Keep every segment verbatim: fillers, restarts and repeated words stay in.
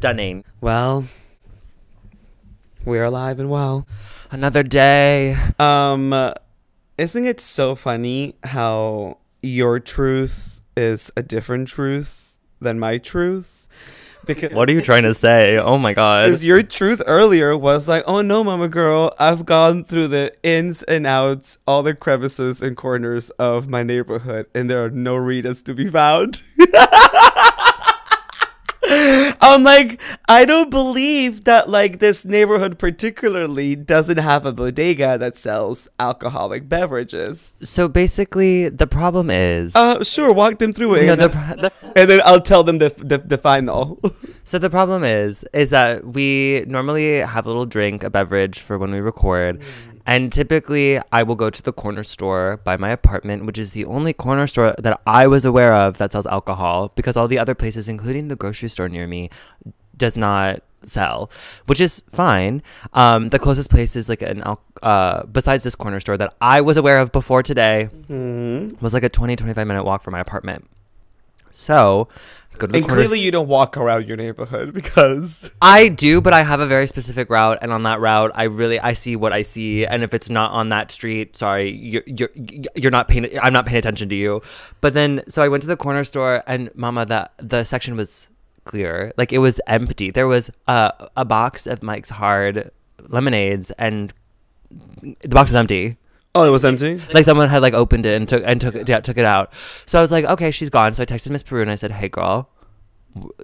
stunning. Well, we're alive and well. Another day. Um, isn't it so funny how your truth is a different truth than my truth? Because what are you trying to say? Oh my god. Because your truth earlier was like, oh no, mama girl, I've gone through the ins and outs, all the crevices and corners of my neighborhood, and there are no Ritas to be found. I'm like, I don't believe that like this neighborhood particularly doesn't have a bodega that sells alcoholic beverages. So basically the problem is... Uh, sure, walk them through it. No, and, the then, the and then I'll tell them the, the, the final. So the problem is, is that we normally have a little drink, a beverage for when we record. Mm. And typically I will go to the corner store by my apartment, which is the only corner store that I was aware of that sells alcohol, because all the other places, including the grocery store near me, does not sell, which is fine. Um, the closest place is like an, al- uh, besides this corner store that I was aware of before today, mm-hmm. was like a twenty, twenty-five minute walk from my apartment. So... And clearly you don't walk around your neighborhood, because I do, but I have a very specific route, and on that route I really I see what I see, and if it's not on that street, sorry, you're you're, you're not paying I'm not paying attention to you. But then so I went to the corner store, and mama, that the section was clear, like it was empty. There was a a box of Mike's Hard lemonades, and the box was empty. Oh, it was empty? Like someone had like opened it and took and took it, yeah, took it out. So I was like, okay, she's gone. So I texted Miss Peru and I said, hey girl,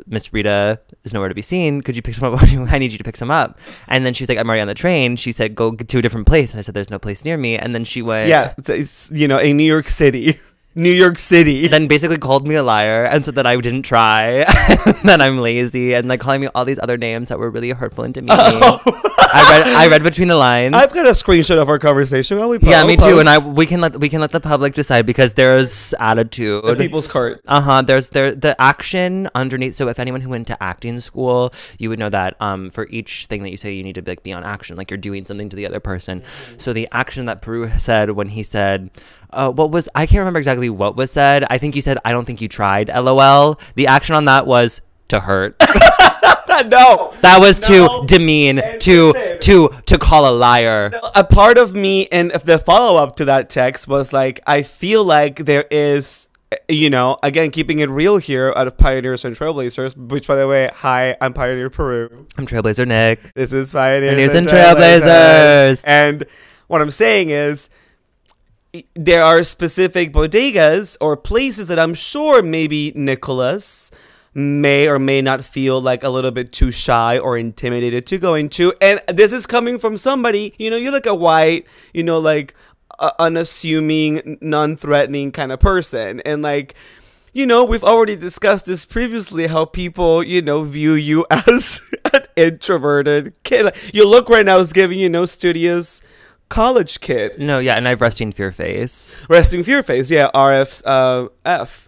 Miss Rita is nowhere to be seen. Could you pick some up? I need you to pick some up. And then she was like, I'm already on the train. She said, go to a different place. And I said, there's no place near me. And then she went... Yeah, it's, you know, in New York City. New York City. And then basically called me a liar and said that I didn't try, that I'm lazy, and like calling me all these other names that were really hurtful and demeaning. Oh. I read I read between the lines. I've got a screenshot of our conversation. Well, we po- yeah, me post. too. And I we can let we can let the public decide, because there's attitude. The people's court. Uh huh. There's there the action underneath. So if anyone who went to acting school, you would know that um for each thing that you say, you need to like be on action, like you're doing something to the other person. Mm-hmm. So the action that Peru said when he said, uh, what was I can't remember exactly. What was said? I think you said, I don't think you tried, lol. The action on that was to hurt. No, that was no. to demean, and to listen. to to call a liar. No, a part of me, and the follow-up to that text was like, I feel like there is, you know, again, keeping it real here out of Pioneers and Trailblazers, which, by the way, hi, I'm Pioneer Peru. I'm Trailblazer Nick. This is Pioneers and, and Trailblazers. Trailblazers. And what I'm saying is, there are specific bodegas or places that I'm sure maybe Nicholas may or may not feel like a little bit too shy or intimidated to go into. And this is coming from somebody, you know, you look at white, you know, like uh, unassuming, non-threatening kind of person. And like, you know, we've already discussed this previously, how people, you know, view you as an introverted kid. Your look right now is giving, you know, studious college kid. No, yeah, and I have resting fear face. Resting fear face, yeah, R F F. Uh, F.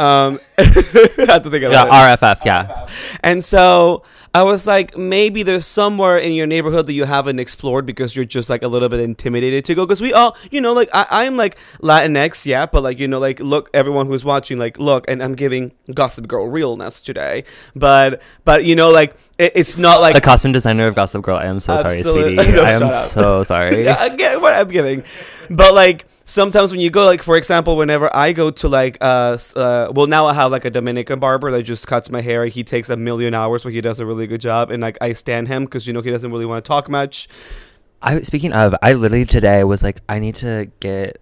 Um, I have to think about yeah, it. R F F, yeah. And so I was like, maybe there's somewhere in your neighborhood that you haven't explored because you're just like a little bit intimidated to go. Because we all, you know, like I, I'm like Latinx, yeah, but like, you know, like look, everyone who's watching, like look, and I'm giving Gossip Girl realness today. But, but you know, like, it's not like... The costume designer of Gossip Girl. I am so Absolutely. sorry, sweetie. No, I am up. so sorry. Yeah, I get what I'm giving. But, like, sometimes when you go, like, for example, whenever I go to, like, uh, uh, well, now I have, like, a Dominican barber that just cuts my hair. He takes a million hours, but he does a really good job. And, like, I stan him because, you know, he doesn't really want to talk much. I Speaking of, I literally today was like, I need to get...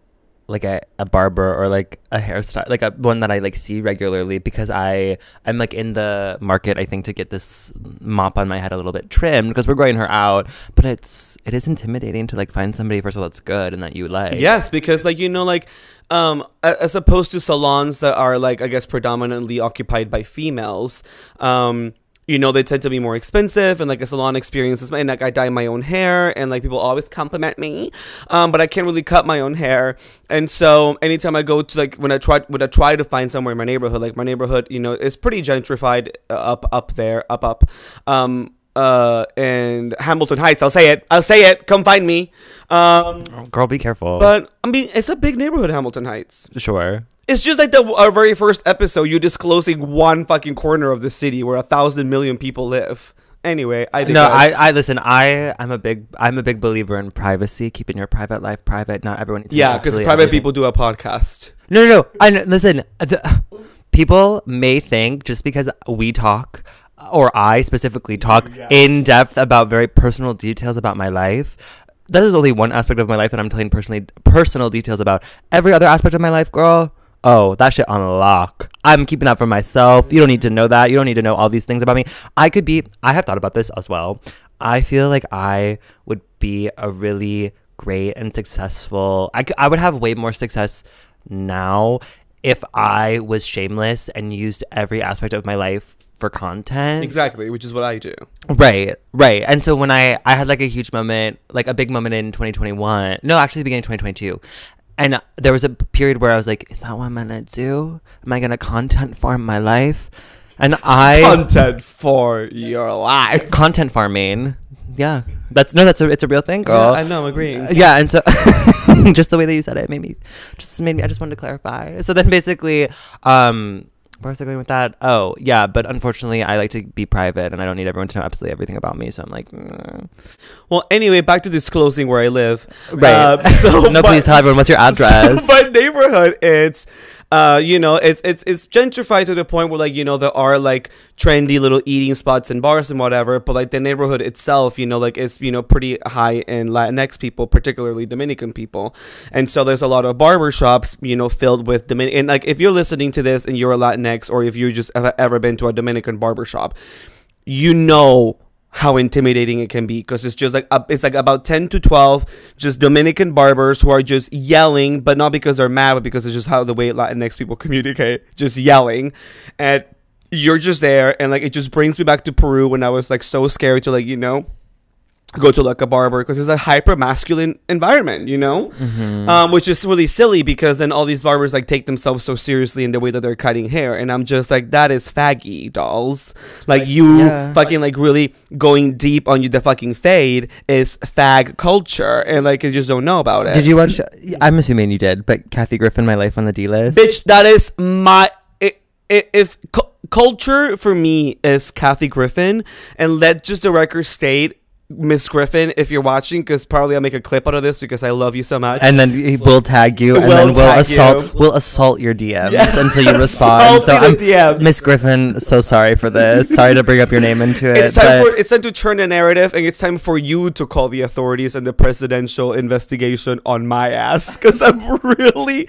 like a, a barber or like a hairstyle, like a one that I like see regularly, because I I'm like in the market, I think, to get this mop on my head a little bit trimmed because we're growing her out. But it's it is intimidating to like find somebody first of all that's good and that you like. Yes, because like, you know, like um as opposed to salons that are like, I guess, predominantly occupied by females, um you know, they tend to be more expensive, and like a salon experience is, and like I dye my own hair, and like people always compliment me, um, but I can't really cut my own hair. And so anytime I go to like, when I try, when I try to find somewhere in my neighborhood, like my neighborhood, you know, is pretty gentrified uh, up, up there, up, up, um, uh, and Hamilton Heights. I'll say it. I'll say it. Come find me. Um, Girl, be careful. But I mean, it's a big neighborhood, Hamilton Heights. Sure. It's just like the our very first episode, you disclosing one fucking corner of the city where a thousand million people live. Anyway, I digress. No, I, I listen. I, I'm a big, I'm a big believer in privacy, keeping your private life private. Not everyone needs to yeah, because private everything. people do a podcast. No, no, no. I, listen, the, people may think just because we talk, or I specifically talk yeah. in depth about very personal details about my life. That is only one aspect of my life that I'm telling personally personal details about. Every other aspect of my life, girl. Oh, that shit on lock. I'm keeping that for myself. You don't need to know that. You don't need to know all these things about me. I could be, I have thought about this as well. I feel like I would be a really great and successful, I, I would have way more success now if I was shameless and used every aspect of my life for content. Exactly, which is what I do. Right, right. And so when I, I had like a huge moment, like a big moment in twenty twenty-one. No, actually the beginning of twenty twenty-two. And there was a period where I was like, is that what I'm going to do? Am I going to content farm my life? And I... Content for your life. Content farming. Yeah. That's No, that's a, it's a real thing, girl. Yeah, I know. I'm agreeing. Yeah. And so just the way that you said it made me... Just made me... I just wanted to clarify. So then basically... um Where was I going with that? Oh, yeah. But unfortunately, I like to be private and I don't need everyone to know absolutely everything about me. So I'm like, mm. Well, anyway, back to disclosing where I live. Right. Uh, so no, my, please tell everyone. What's your address? So my neighborhood, it's, uh, you know, it's, it's, it's gentrified to the point where, like, you know, there are like trendy little eating spots and bars and whatever. But like the neighborhood itself, you know, like it's, you know, pretty high in Latinx people, particularly Dominican people. And so there's a lot of barber shops, you know, filled with Dominican. And like if you're listening to this and you're a Latinx, or if you just have ever been to a Dominican barbershop, you know how intimidating it can be, because it's just like uh, it's like about ten to twelve just Dominican barbers who are just yelling, but not because they're mad, but because it's just how the way Latinx people communicate, just yelling. And you're just there, and like it just brings me back to Peru when I was like so scared to like, you know, go to like a barber, because it's a hyper masculine environment, you know, mm-hmm. um, which is really silly, because then all these barbers like take themselves so seriously in the way that they're cutting hair, and I'm just like, that is faggy, dolls. Like, like you yeah. fucking like really going deep on you. The fucking fade is fag culture, and like you just don't know about it. Did you watch? I'm assuming you did, but Kathy Griffin, My Life on the D List. Bitch, that is my. It, it, if cu- culture for me is Kathy Griffin, and let just the record state. Miss Griffin, if you're watching, because probably I'll make a clip out of this because I love you so much. And then he will tag you, and we'll then we'll assault, we'll assault your D Ms yes. until you respond. So I'm D Ms. Miss Griffin, so sorry for this. Sorry to bring up your name into it. It's time for it's time to turn the narrative, and it's time for you to call the authorities and the presidential investigation on my ass, because I'm really,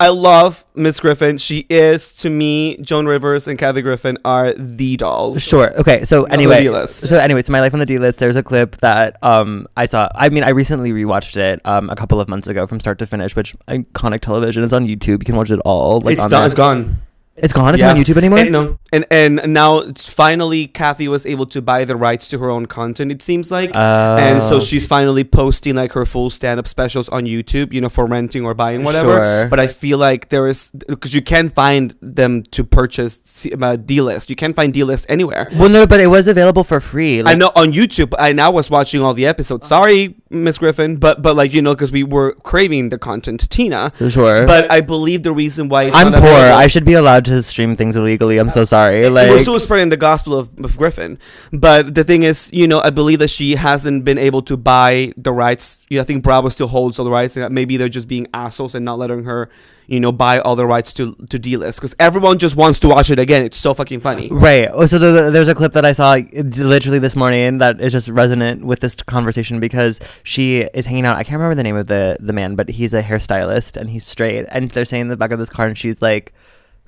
I love Miss Griffin. She is to me. Joan Rivers and Kathy Griffin are the dolls. Sure. Okay. So anyway, so anyway, so My Life on the D List. There's a clip that um I saw. I mean, I recently rewatched it um a couple of months ago from start to finish, which iconic television. It's on YouTube. You can watch it all. Like, it's, not, it's gone. It's gone. It's yeah. not on YouTube anymore. And, no. and and now finally, Kathy was able to buy the rights to her own content. It seems like, oh. and so she's finally posting like her full stand-up specials on YouTube. You know, for renting or buying, whatever. Sure. But I feel like there is, because you can find them to purchase C- uh, D-List. You can't find D-List anywhere. Well, no, but it was available for free. Like- I know on YouTube. I now was watching all the episodes. Sorry, Miss Griffin, but but like you know, because we were craving the content, Tina. Sure. But I believe the reason why it's I'm not poor. Available- I should be allowed to stream things illegally. I'm so sorry. Like, we're still spreading the gospel of, of Griffin, but the thing is, you know, I believe that she hasn't been able to buy the rights. You know, I think Bravo still holds all the rights, and maybe they're just being assholes and not letting her, you know, buy all the rights to to D-List, because everyone just wants to watch it again. It's so fucking funny. Right. So th- there's a clip that I saw like, literally this morning that is just resonant with this conversation, because she is hanging out. I can't remember the name of the the man, but he's a hairstylist and he's straight, and they're sitting in the back of this car, and she's like,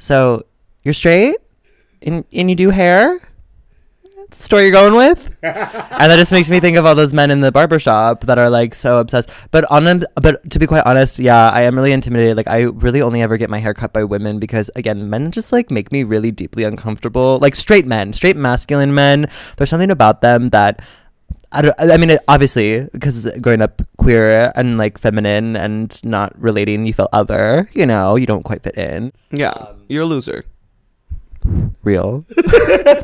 so you're straight and, and you do hair? That's the story you're going with? And that just makes me think of all those men in the barbershop that are like so obsessed. But on but to be quite honest, yeah, I am really intimidated. Like, I really only ever get my hair cut by women, because again, men just like make me really deeply uncomfortable. Like straight men, straight masculine men, there's something about them that I don't, I mean, obviously, because growing up queer and like feminine and not relating, you feel other, you know, you don't quite fit in. Yeah. Um, you're a loser. real.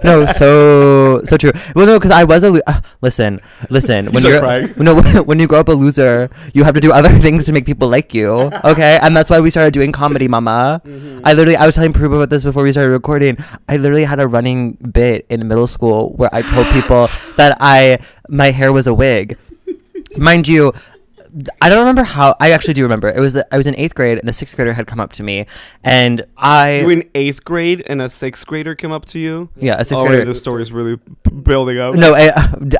No, so so true. Well, no, because I was a lo- uh, listen, listen. When you're crying. No, when you grow up a loser, you have to do other things to make people like you. Okay, and that's why we started doing comedy, Mama. Mm-hmm. I literally, I was telling Prue about this before we started recording. I literally had a running bit in middle school where I told people that I my hair was a wig, mind you. I don't remember how. I actually do remember. It was I was in eighth grade, and a sixth grader had come up to me, and I. You were in eighth grade, and a sixth grader came up to you. Yeah, a sixth oh, grader. Wait, this story is really building up. No, I,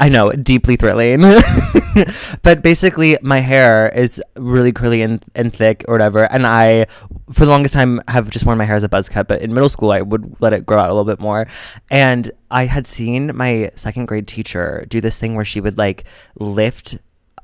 I know, deeply thrilling. But basically, my hair is really curly and, and thick, or whatever. And I, for the longest time, have just worn my hair as a buzz cut. But in middle school, I would let it grow out a little bit more, and I had seen my second grade teacher do this thing where she would like lift.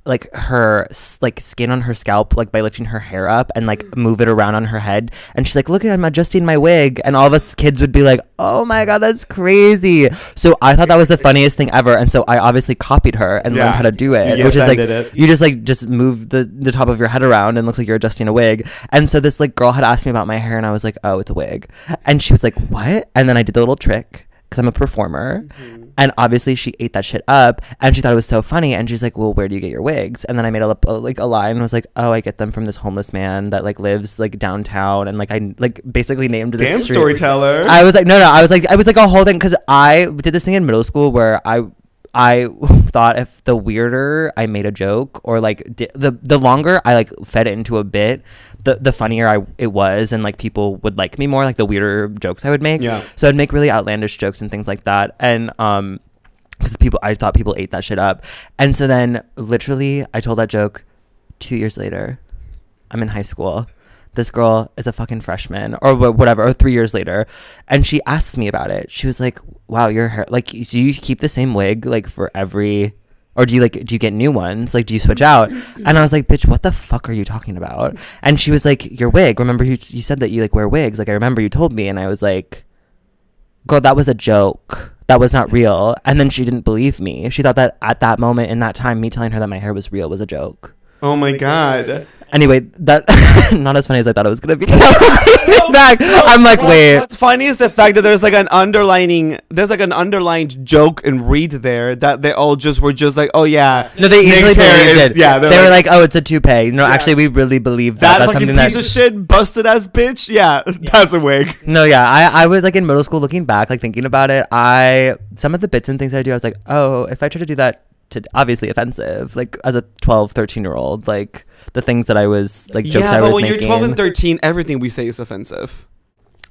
like her like skin on her scalp like by lifting her hair up and like move it around on her head, and she's like, look, I'm adjusting my wig, and all of us kids would be like, oh my god, that's crazy. So I thought that was the funniest thing ever, and so I obviously copied her and yeah. learned how to do it, yes, which is I like it. You just like just move the the top of your head around and it looks like you're adjusting a wig. And so this like girl had asked me about my hair, and I was like, oh, it's a wig. And she was like, what? And then I did the little trick because I'm a performer. Mm-hmm. And obviously she ate that shit up, and she thought it was so funny, and she's like, well, where do you get your wigs? And then I made a, like a lie, and was like, oh, I get them from this homeless man that like lives like downtown, and like I like basically named this damn street. Storyteller. I was like, no, no, I was like, I was like a whole thing, because I did this thing in middle school where I I thought if the weirder I made a joke, or like di- the the longer I like fed it into a bit, the the funnier I it was, and like people would like me more, like the weirder jokes I would make. Yeah. So I'd make really outlandish jokes and things like that, and um, because people I thought people ate that shit up, and so then literally I told that joke two years later. I'm in high school. This girl is a fucking freshman or whatever, or three years later. And she asked me about it. She was like, wow, your hair, like, do you keep the same wig, like, for every, or do you, like, do you get new ones? Like, do you switch out? And I was like, bitch, what the fuck are you talking about? And she was like, your wig. Remember, you, you said that you, like, wear wigs. Like, I remember you told me. And I was like, girl, that was a joke. That was not real. And then she didn't believe me. She thought that at that moment in that time, me telling her that my hair was real was a joke. Oh, my God. Anyway, that not as funny as I thought it was gonna be. no, back. No, I'm like, well, wait. What's funny is the fact that there's like an underlining, there's like an underlined joke and read there that they all just were just like, oh yeah. No, they easily believed it. Yeah, they like, were like, oh, it's a toupee. No, yeah. Actually, we really believe that. That That's fucking something piece that, of shit, busted ass bitch. Yeah, yeah, that's a wig. No, yeah, I, I was like in middle school, looking back, like thinking about it. I some of the bits and things I do, I was like, oh, if I try to do that. To obviously offensive, like as a twelve, thirteen year old, like the things that I was like jokes yeah, I was making. Yeah, but when you're twelve and thirteen, everything we say is offensive.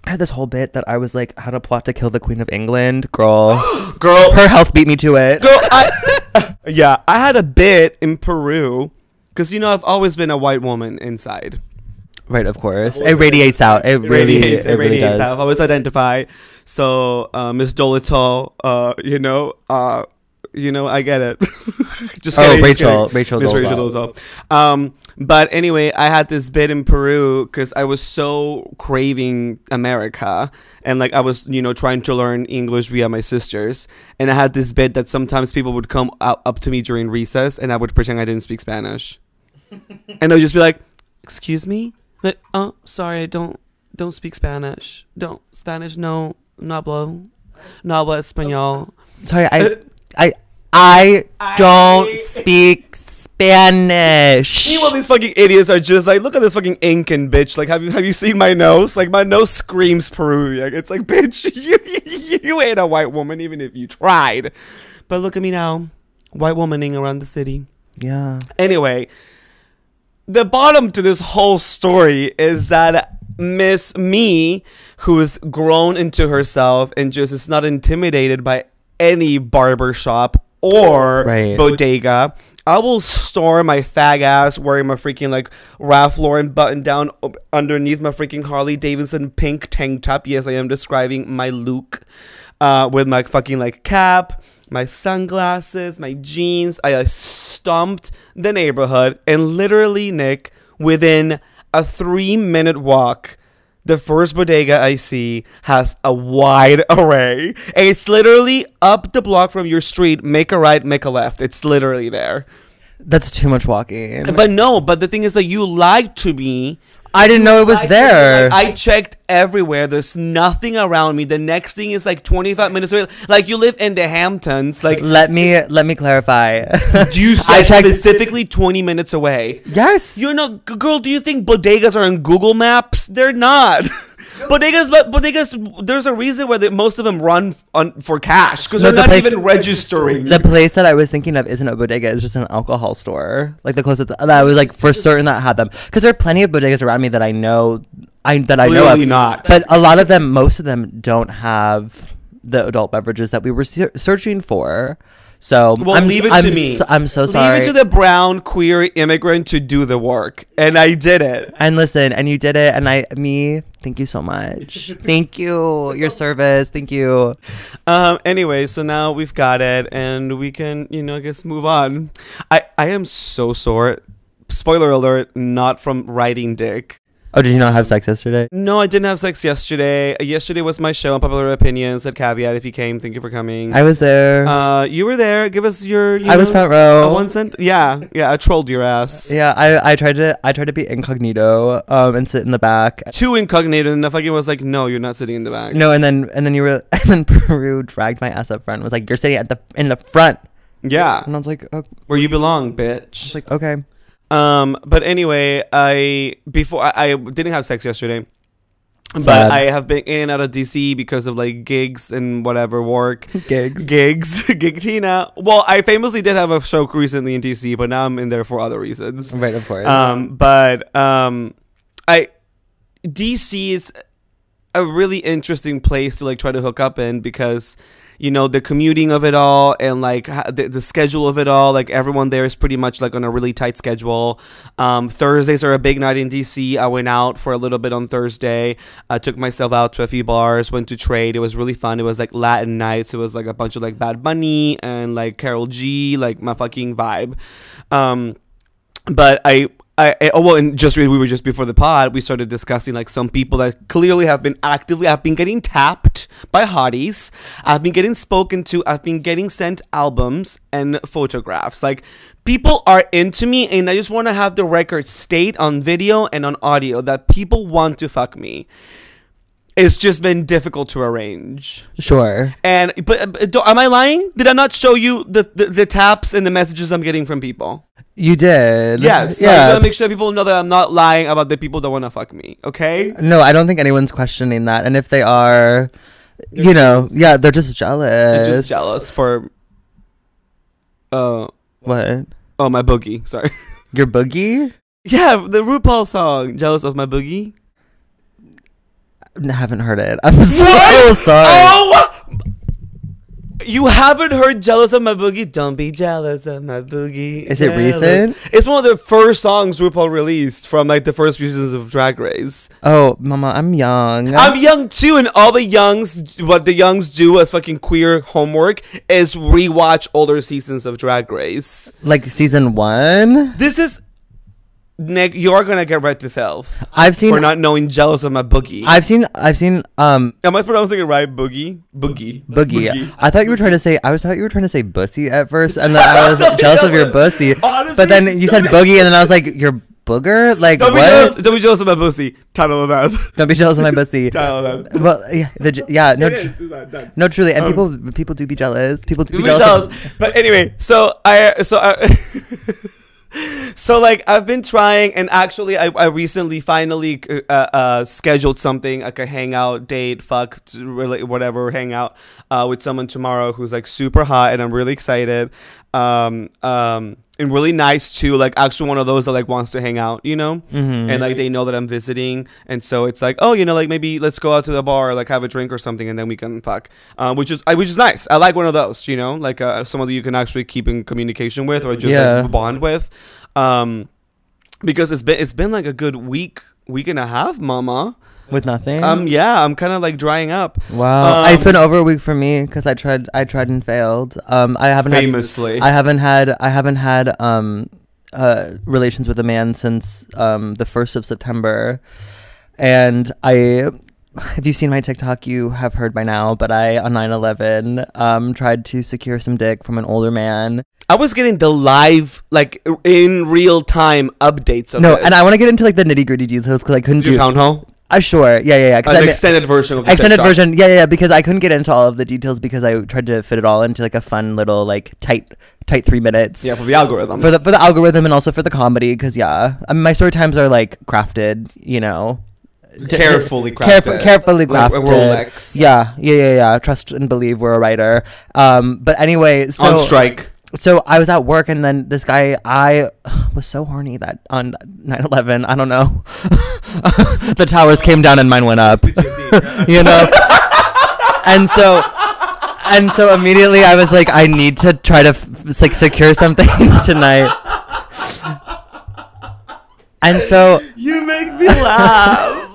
I had this whole bit that I was like, how to plot to kill the Queen of England, girl. Girl, her health beat me to it. Girl, I, yeah, I had a bit in Peru because you know I've always been a white woman inside. Right, of course. It radiates out. It, it radiates. radiates it, it radiates really does. out. I always identify. So uh, Miss Dolittle, uh, you know. Uh, You know, I get it. just oh, kidding, Rachel, just Rachel, Miss Rachel Dolezal. Um, but anyway, I had this bit in Peru because I was so craving America, and like I was, you know, trying to learn English via my sisters. And I had this bit that sometimes people would come up, up to me during recess, and I would pretend I didn't speak Spanish, and I would just be like, "Excuse me, but oh, sorry, I don't don't speak Spanish. Don't Spanish, no, no hablo, no hablo español." Sorry, I. I I don't I... speak Spanish. Meanwhile, these fucking idiots are just like, look at this fucking Incan bitch. Like, have you have you seen my nose? Like, my nose screams Peruvian. It's like, bitch, you, you you ain't a white woman, even if you tried. But look at me now, white womaning around the city. Yeah. Anyway, the bottom to this whole story is that Miss Me, who is grown into herself and just is not intimidated by any barbershop or right. bodega, I will storm my fag ass wearing my freaking like Ralph Lauren button down underneath my freaking Harley Davidson pink tank top. Yes, I am describing my look uh, with my fucking like cap, my sunglasses, my jeans. I uh, stomped the neighborhood, and literally, Nick, within a three minute walk, the first bodega I see has a wide array. And it's literally up the block from your street. Make a right, make a left. It's literally there. That's too much walking. But no, but the thing is that you lied to me I didn't know it was I there. Checked, like, I checked everywhere. There's nothing around me. The next thing is like twenty-five minutes away. Like, you live in the Hamptons. Like, let me let me clarify. Do you say I specifically twenty minutes away? Yes. You're not, girl. Do you think bodegas are on Google Maps? They're not. Bodegas, but bodegas, there's a reason why they, most of them run on, for cash because no, they're the not even registering. The place that I was thinking of isn't a bodega; it's just an alcohol store. Like the closest that I was like for certain that had them because there are plenty of bodegas around me that I know, I that I Clearly know of. Not, but a lot of them, most of them, don't have the adult beverages that we were ser- searching for. So well, I'm, leave it I'm, to me. So, I'm so sorry. Leave it to the brown queer immigrant to do the work, and I did it. And listen, and you did it, and I, me, thank you so much. Thank you, your service. Thank you. Um. Anyway, so now we've got it, and we can, you know, I guess move on. I, I am so sore. Spoiler alert: not from riding dick. Oh, did you not have sex yesterday? No, I didn't have sex yesterday. Yesterday was my show on Popular Opinions at Caveat. If you came, thank you for coming. I was there. Uh, you were there. Give us your. You I know, was front row. One cent. Yeah, yeah. I trolled your ass. Yeah, I, I tried to I tried to be incognito um and sit in the back. Too incognito, and the fucking was like, no, you're not sitting in the back. No, and then and then you were and then Peru dragged my ass up front. And was like, you're sitting at the in the front. Yeah. And I was like, oh, where you belong, bitch. I was like, okay. Um, but anyway, I before I, I didn't have sex yesterday, Sad. But I have been in and out of D C because of like gigs and whatever work. Gigs, gigs, gig Tina. Well, I famously did have a show recently in D C, but now I'm in there for other reasons. Right, of course. Um, but um, I D C is a really interesting place to like try to hook up in because. You know, the commuting of it all and, like, the, the schedule of it all. Like, everyone there is pretty much, like, on a really tight schedule. Um, Thursdays are a big night in D C. I went out for a little bit on Thursday. I took myself out to a few bars, went to Trade. It was really fun. It was, like, Latin nights. It was, like, a bunch of, like, Bad Bunny and, like, Karol G. Like, my fucking vibe. Um, but I... I, I, oh well, and just we were just before the pod, we started discussing like some people that clearly have been actively, I've been getting tapped by hotties, I've been getting spoken to, I've been getting sent albums and photographs. Like people are into me, and I just want to have the record state on video and on audio that people want to fuck me. It's just been difficult to arrange. Sure. And but, but do, am I lying? Did I not show you the, the, the taps and the messages I'm getting from people? You did. Yes. Yeah. So I want to make sure people know that I'm not lying about the people that want to fuck me. Okay? No, I don't think anyone's questioning that. And if they are, they're you know, jealous. Yeah, they're just jealous. They're just jealous for... Uh, what? Oh, my boogie. Sorry. Your boogie? Yeah, the RuPaul song. Jealous of my boogie. I haven't heard it. I'm so what? Sorry. Oh! You haven't heard Jealous of My Boogie? Don't be jealous of my boogie. Is jealous. It recent? It's one of the first songs RuPaul released from like the first seasons of Drag Race. Oh, mama, I'm young. I'm young too, and all the youngs, what the youngs do as fucking queer homework is rewatch older seasons of Drag Race. Like season one? This is... Nick, you're gonna get red to hell. I've seen for not knowing Jealous of My Boogie. I've seen, I've seen. Um, am I pronouncing it right? Boogie, boogie, boogie. boogie. I thought you were trying to say. I was thought you were trying to say bussy at first, and then I was jealous of your bussy. Honestly, but then you said boogie, and then I was like, your booger. Like don't what? Be jealous, don't be jealous of my bussy. Title of that. Don't be jealous of my bussy. Title of that. Well, yeah, the, yeah, no, tr- no, truly, and um, people, people do be jealous. People do be jealous. jealous. Of- but anyway, so I, so I. So, like, I've been trying, and actually, I, I recently finally uh, uh, scheduled something, like a hangout, date, fuck, really, whatever, hangout uh, with someone tomorrow who's, like, super hot, and I'm really excited, um, um, and really nice, too, like, actually one of those that, like, wants to hang out, you know, mm-hmm. And, like, they know that I'm visiting, and so it's like, oh, you know, like, maybe let's go out to the bar, or, like, have a drink or something, and then we can fuck, um, which is which is nice. I like one of those, you know, like, uh, someone that you can actually keep in communication with, or just, yeah. like, bond with. Um, because it's been, it's been like a good week, week and a half, mama. With nothing? Um, yeah, I'm kind of like drying up. Wow. Um, it's been over a week for me because I tried, I tried and failed. Um, I haven't famously. Had, I haven't had, I haven't had, um, uh, relations with a man since, um, the first of September. And I if you've seen my TikTok, you have heard by now, but I, on nine eleven, um, tried to secure some dick from an older man. I was getting the live, like, in real time updates of no, this. And I want to get into, like, the nitty gritty details because I couldn't do... town hall? Uh, sure, yeah, yeah, yeah. An I, extended version of the Extended TikTok. version, yeah, yeah, yeah, because I couldn't get into all of the details because I tried to fit it all into, like, a fun little, like, tight... tight three minutes. Yeah, for the algorithm. For the for the algorithm and also for the comedy, because, yeah, I mean, my story times are, like, crafted, you know. Carefully crafted. Caref carefully crafted. Like, Rolex. Yeah, yeah, yeah, yeah. Trust and believe we're a writer. Um, but anyway, so... On strike. So I was at work, and then this guy, I was so horny that on nine eleven, I don't know, the towers came down and mine went up. You know? And so... And so immediately I was like, I need to try to f like secure something tonight. And so you make me laugh.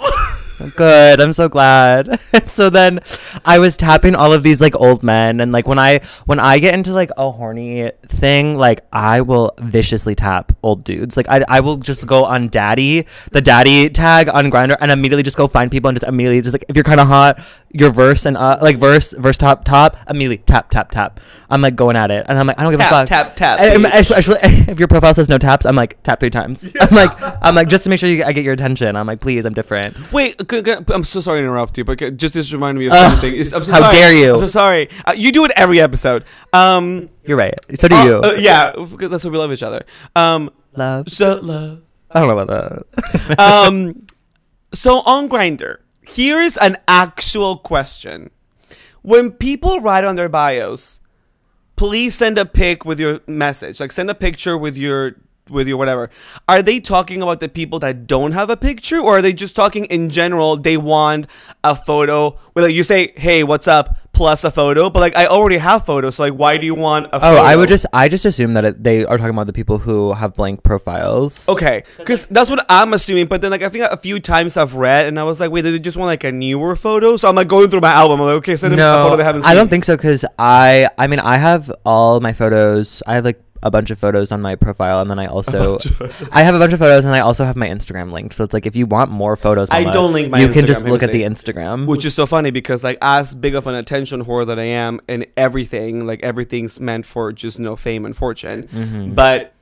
Good, I'm so glad. So then I was tapping all of these like old men, and like when I when I get into like a horny thing, like I will viciously tap old dudes. Like I I will just go on daddy, the daddy tag on Grindr, and immediately just go find people and just immediately just like, if you're kind of hot, your verse and uh, like verse, verse top, top, immediately tap, tap, tap. I'm like going at it, and I'm like, I don't give tap, a fuck. Tap, tap, tap. If your profile says no taps, I'm like tap three times. Yeah. I'm like, I'm like just to make sure you, I get your attention. I'm like, please, I'm different. Wait, I'm so sorry to interrupt you, but just this reminded me of uh, something. It's, I'm so how sorry. dare you? I'm so sorry. Uh, you do it every episode. Um, You're right. So do uh, you. Uh, yeah, that's what we love each other. Um, love. So love. I don't know about that. um, so on Grindr. Here's an actual question. When people write on their bios, please send a pic with your message. Like send a picture with your with your whatever. Are they talking about the people that don't have a picture, or are they just talking in general, they want a photo where like you say, hey, what's up, plus a photo, but like I already have photos, so like why do you want a photo? Oh, I would just I just assume that it, they are talking about the people who have blank profiles. Okay, because that's what I'm assuming, but then like I think a few times I've read and I was like, wait, did they just want like a newer photo? So I'm like going through my album, I'm like, okay, send them no, a photo they haven't seen. I don't think so, because I I mean I have all my photos, I have like a bunch of photos on my profile, and then I also I have a bunch of photos, and I also have my Instagram linked. So it's like if you want more photos, Mama, I don't link my you Instagram, can just look at the Instagram, which is so funny because like as big of an attention whore that I am, and everything like everything's meant for just no fame and fortune. Mm-hmm. But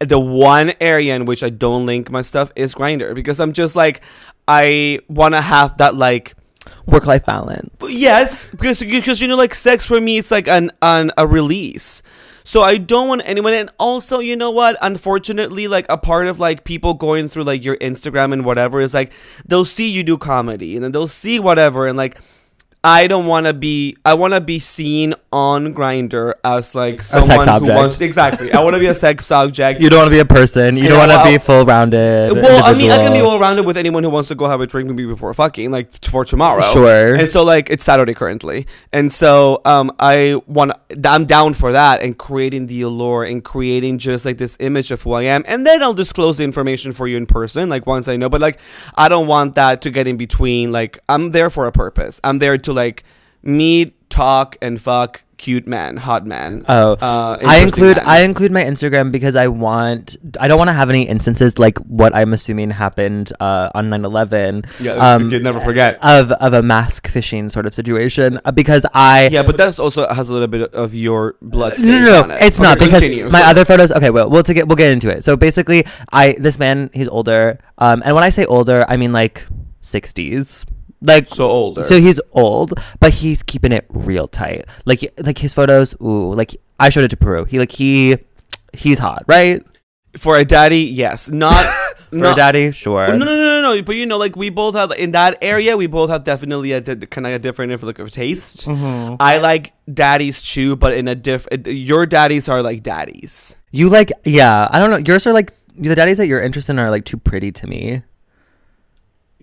the one area in which I don't link my stuff is Grindr, because I'm just like I want to have that like work-life balance. Yes, because because you know like sex for me it's like an an a release. So I don't want anyone, and also, you know what, unfortunately, like, a part of, like, people going through, like, your Instagram and whatever is, like, they'll see you do comedy, and then they'll see whatever, and, like, I don't want to be, I want to be seen on Grindr as, like, someone who wants, exactly, I want to be a sex object. You don't want to be a person, you and don't want to be full-rounded. Well, individual. I mean, I can be well-rounded with anyone who wants to go have a drink with me before fucking, like, for tomorrow. Sure. And so, like, it's Saturday currently, and so, um, I want, I'm down for that, and creating the allure, and creating just, like, this image of who I am, and then I'll disclose the information for you in person, like, once I know, but, like, I don't want that to get in between, like, I'm there for a purpose, I'm there to like meet, talk, and fuck cute man, hot man. Oh, uh, I include man. I include my Instagram because I want I don't want to have any instances like what I'm assuming happened uh, on nine eleven. Yeah, um, you'd never forget of of a mask fishing sort of situation uh, because I yeah, but that also has a little bit of your blood stains. No, no, no, on it. It's okay, not because continue. my other photos. Okay, well, we'll to get we'll get into it. So basically, I this man he's older, um, and when I say older, I mean like sixties. Like so older. So he's old, but he's keeping it real tight. Like like his photos, ooh, like I showed it to Peru. He like he he's hot, right? For a daddy, yes. Not for not, a daddy, sure. No, no, no, no, no. But you know, like we both have in that area, we both have definitely a kind of a different look of taste. Mm-hmm. I like daddies too, but in a diff. Your daddies are like daddies. You like, yeah. I don't know. Yours are like the daddies that you're interested in are like too pretty to me.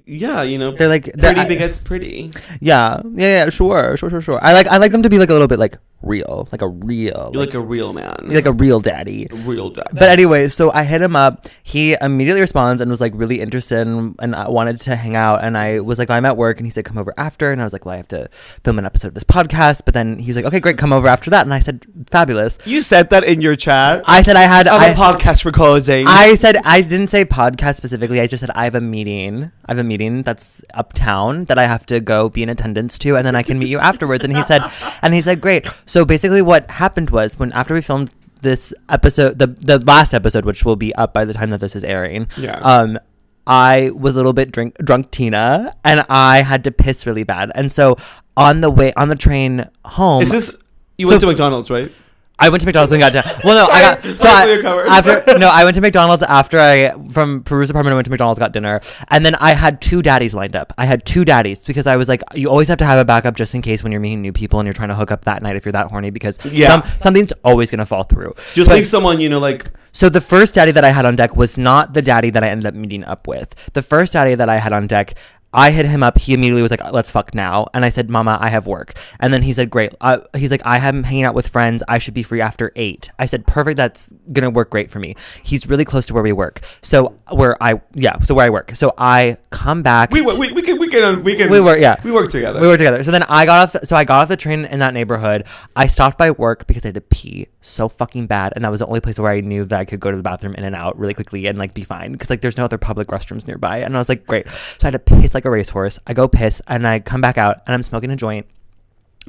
Yeah, you know, they're like pretty begets pretty. Yeah, yeah, yeah, sure, sure, sure, sure. I like, I like them to be like a little bit like real, like a real, you're like, like a real man, like a real daddy, a real daddy. But anyway, so I hit him up. He immediately responds and was like really interested and, and I wanted to hang out. And I was like, well, I'm at work, and he said, come over after. And I was like, well, I have to film an episode of this podcast. But then he was like, okay, great, come over after that. And I said, fabulous. You said that in your chat. I said I had a podcast recording. I said I didn't say podcast specifically. I just said I have a meeting. I have a meeting that's uptown that I have to go be in attendance to, and then I can meet you afterwards. And he said, and he said, great. So basically what happened was, when after we filmed this episode, the the last episode, which will be up by the time that this is airing, yeah. um, I was a little bit drink, drunk Tina, and I had to piss really bad. And so on the way, on the train home... Is this... You went so, to McDonald's, right? I went to McDonald's and got down. Well, no, Sorry. I got... So I, after, no, I went to McDonald's after I... From Peru's apartment, I went to McDonald's, got dinner. And then I had two daddies lined up. I had two daddies because I was like, you always have to have a backup just in case when you're meeting new people and you're trying to hook up that night if you're that horny, because yeah. some, something's always going to fall through. Just like someone, you know, like... So the first daddy that I had on deck was not the daddy that I ended up meeting up with. The first daddy that I had on deck... I hit him up. He immediately was like, let's fuck now. And I said, Mama, I have work. And then he said, great. Uh, he's like, I am hanging out with friends. I should be free after eight. I said, perfect. That's going to work great for me. He's really close to where we work. So where I, yeah, so where I work. So I come back. We, we, we, can, we, can, we, can, we work, yeah. We work together. We work together. So then I got off, the, so I got off the train in that neighborhood. I stopped by work because I had to pee so fucking bad. And that was the only place where I knew that I could go to the bathroom in and out really quickly and like be fine. Cause like there's no other public restrooms nearby. And I was like, great. So I had to piss like a racehorse. I go piss and I come back out and I'm smoking a joint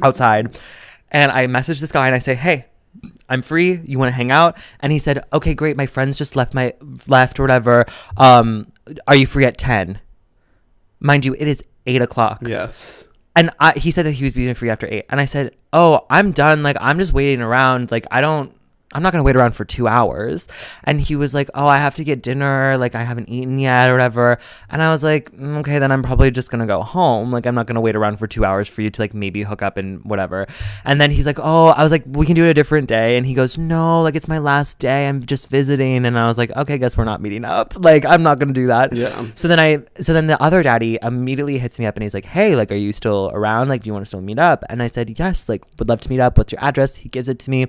outside, and I message this guy and I say, hey, I'm free, you want to hang out? And he said, okay, great, my friends just left my left or whatever, um are you free at ten? Mind you, it is eight o'clock. Yes. And I, he said that he was being free after eight, and I said, oh, I'm done, like I'm just waiting around, like I don't I'm not going to wait around for two hours. And he was like, oh, I have to get dinner. Like, I haven't eaten yet or whatever. And I was like, okay, then I'm probably just going to go home. Like, I'm not going to wait around for two hours for you to, like, maybe hook up and whatever. And then he's like, oh, I was like, we can do it a different day. And he goes, no, like, it's my last day. I'm just visiting. And I was like, okay, guess we're not meeting up. Like, I'm not going to do that. Yeah. So then I, so then the other daddy immediately hits me up and he's like, hey, like, are you still around? Like, do you want to still meet up? And I said, yes, like, would love to meet up. What's your address? He gives it to me.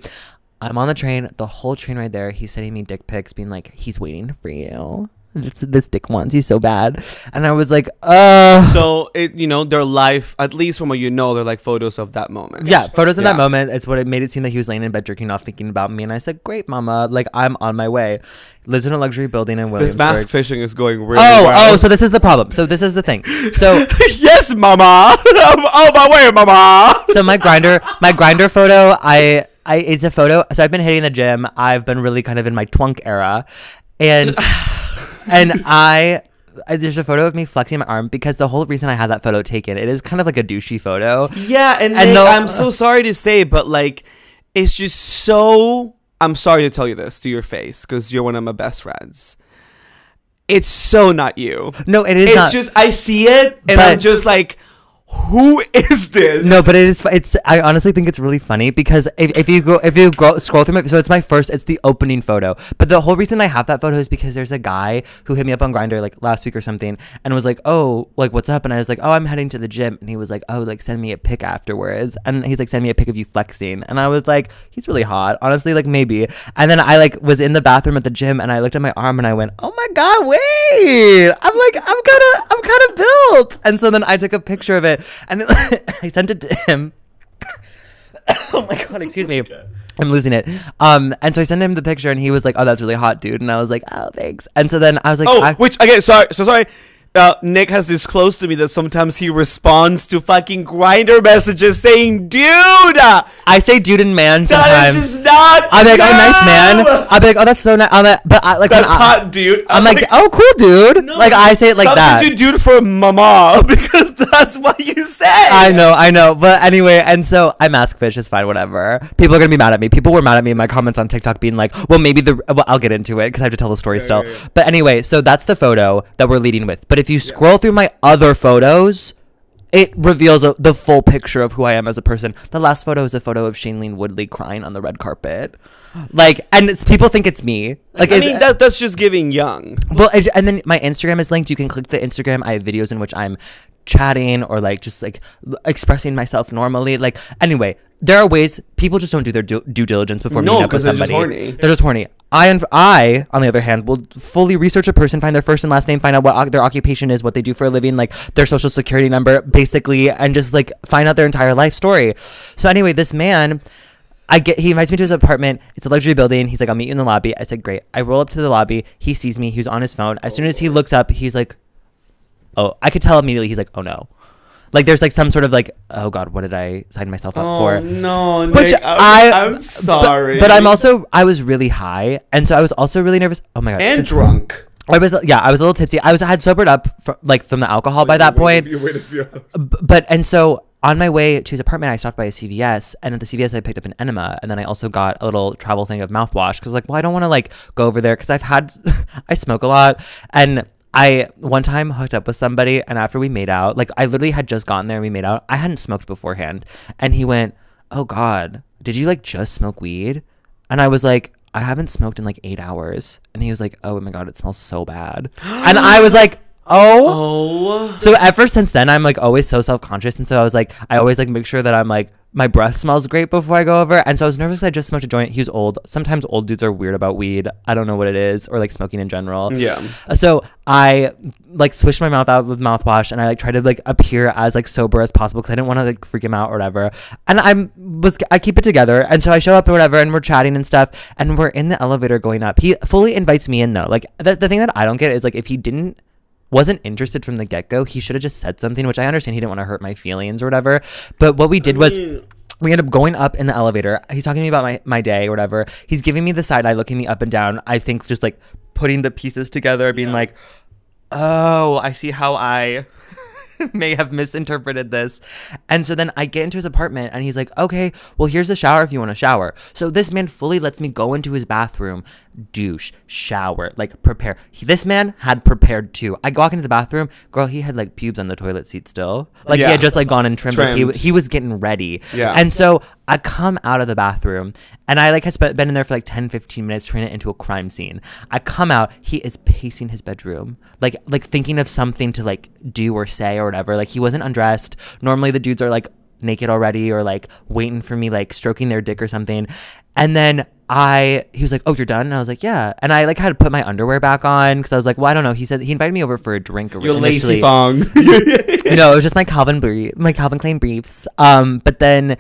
I'm on the train, the whole train right there. He's sending me dick pics, being like, he's waiting for you. This, this dick wants you so bad. And I was like, oh. So, it, you know, their life, at least from what you know, they're like photos of that moment. Yeah, photos of yeah. that moment. It's what it made it seem that he was laying in bed jerking off thinking about me. And I said, great, Mama. Like, I'm on my way. Lives in a luxury building in Williamsburg. This mask fishing is going really oh, well. Oh, so this is the problem. So this is the thing. So yes, Mama. I'm on my way, Mama. So my Grindr, my Grindr photo, I... I, it's a photo. So I've been hitting the gym. I've been really kind of in my twunk era. And and I, I, there's a photo of me flexing my arm because the whole reason I had that photo taken, it is kind of like a douchey photo. Yeah. And, and Nick, the, I'm so sorry to say, but like, it's just so, I'm sorry to tell you this to your face because you're one of my best friends. It's so not you. No, it is it's not. It's just, I see it and I'm just like, who is this? No, but it is. It's. I honestly think it's really funny because if, if you go, if you go, scroll through my, so it's my first. It's the opening photo. But the whole reason I have that photo is because there's a guy who hit me up on Grindr like last week or something, and was like, "Oh, like what's up?" And I was like, "Oh, I'm heading to the gym." And he was like, "Oh, like send me a pic afterwards." And he's like, "Send me a pic of you flexing." And I was like, "He's really hot, honestly. Like maybe." And then I like was in the bathroom at the gym, and I looked at my arm, and I went, "Oh my god, wait!" I'm like, I'm kind of, I'm kind of built. And so then I took a picture of it. And it, I sent it to him. Oh my god, excuse me. I'm losing it. Um, and so I sent him the picture and he was like, oh, that's really hot, dude. And I was like, oh, thanks. And so then I was like, oh, I which, okay, sorry, so sorry. Uh, Nick has disclosed to me that sometimes he responds to fucking Grindr messages saying, dude. I say dude and man sometimes. That is just not I'll be like, no. Oh, nice man. I'll be like, oh, that's so nice. I'm like, but I, like, that's when hot, I, dude. I'm, I'm like, like, oh, cool, dude. No, like, I say it like that. You dude for mama because that's what you say. I know, I know. But anyway, and so I mask fish. It's fine, whatever. People are going to be mad at me. People were mad at me in my comments on TikTok being like, well, maybe the, well, I'll get into it because I have to tell the story yeah, still. Yeah, yeah. But anyway, so that's the photo that we're leading with. But if you scroll yeah. through my other photos, it reveals a, the full picture of who I am as a person. The last photo is a photo of Shailene Woodley crying on the red carpet. Like, and it's, people think it's me. Like, I mean, that, that's just giving young. Well, and then my Instagram is linked. You can click the Instagram. I have videos in which I'm chatting or like just like expressing myself normally. Like, anyway, there are ways people just don't do their due, due diligence before meeting no, up with somebody. They're just horny. They're just horny. I, I, on the other hand, will fully research a person, find their first and last name, find out what o- their occupation is, what they do for a living, like their social security number, basically, and just like find out their entire life story. So anyway, this man, I get, he invites me to his apartment. It's a luxury building. He's like, I'll meet you in the lobby. I said, great. I roll up to the lobby. He sees me. He was on his phone. As soon as he looks up, he's like, oh, I could tell immediately. He's like, oh no. Like, there's like some sort of like, oh God, what did I sign myself up oh, for? No, Nick, which I, I'm, I'm sorry. But, but I'm also, I was really high. And so I was also really nervous. Oh my God. And so, drunk. I was, yeah, I was a little tipsy. I was, I had sobered up from, like from the alcohol like by that point. You're waiting for your house. But, and so on my way to his apartment, I stopped by a C V S, and at the C V S, I picked up an enema, and then I also got a little travel thing of mouthwash, because like, well, I don't want to like go over there, because I've had, I smoke a lot, and I one time hooked up with somebody, and after we made out, like I literally had just gotten there and we made out. I hadn't smoked beforehand, and he went, "Oh God, did you like just smoke weed?" And I was like, "I haven't smoked in like eight hours," and he was like, "Oh my God, it smells so bad," and I was like. Oh. oh so ever since then I'm like always so self-conscious, and so I was like I always like make sure that I'm like my breath smells great before I go over. And so I was nervous. I just smoked a joint. He was old. Sometimes old dudes are weird about weed. I don't know what it is, or like smoking in general. Yeah, so I like swished my mouth out with mouthwash, and I like tried to like appear as like sober as possible, because I didn't want to like freak him out or whatever. And I'm was I keep it together, and so I show up or whatever, and we're chatting and stuff, and we're in the elevator going up. He fully invites me in, though. Like the, the thing that I don't get is like, if he didn't wasn't interested from the get-go, he should have just said something, which I understand he didn't want to hurt my feelings or whatever. But what we did was we ended up going up in the elevator. He's talking to me about my, my day or whatever. He's giving me the side eye, looking me up and down. I think just like putting the pieces together, being yeah. like, oh, I see how I may have misinterpreted this. And so then I get into his apartment, and he's like, okay, well, here's the shower if you want to shower. So this man fully lets me go into his bathroom, douche, shower, like prepare. He, this man had prepared too. I walk into the bathroom, girl, he had like pubes on the toilet seat still. Like yeah. he had just like gone and trimmed. trimmed. Like, he, he was getting ready. Yeah. And so I come out of the bathroom, and I like has been in there for like ten, fifteen minutes turning it into a crime scene. I come out, he is pacing his bedroom, like like thinking of something to like do or say or whatever. Like, he wasn't undressed. Normally the dudes are like naked already, or like waiting for me, like stroking their dick or something. And then I he was like, oh, you're done? And I was like, yeah. And I like had to put my underwear back on, because I was like, well, I don't know. He said he invited me over for a drink. Your lazy thong. You know, it was just my Calvin brief, my Calvin Klein briefs. Um, but then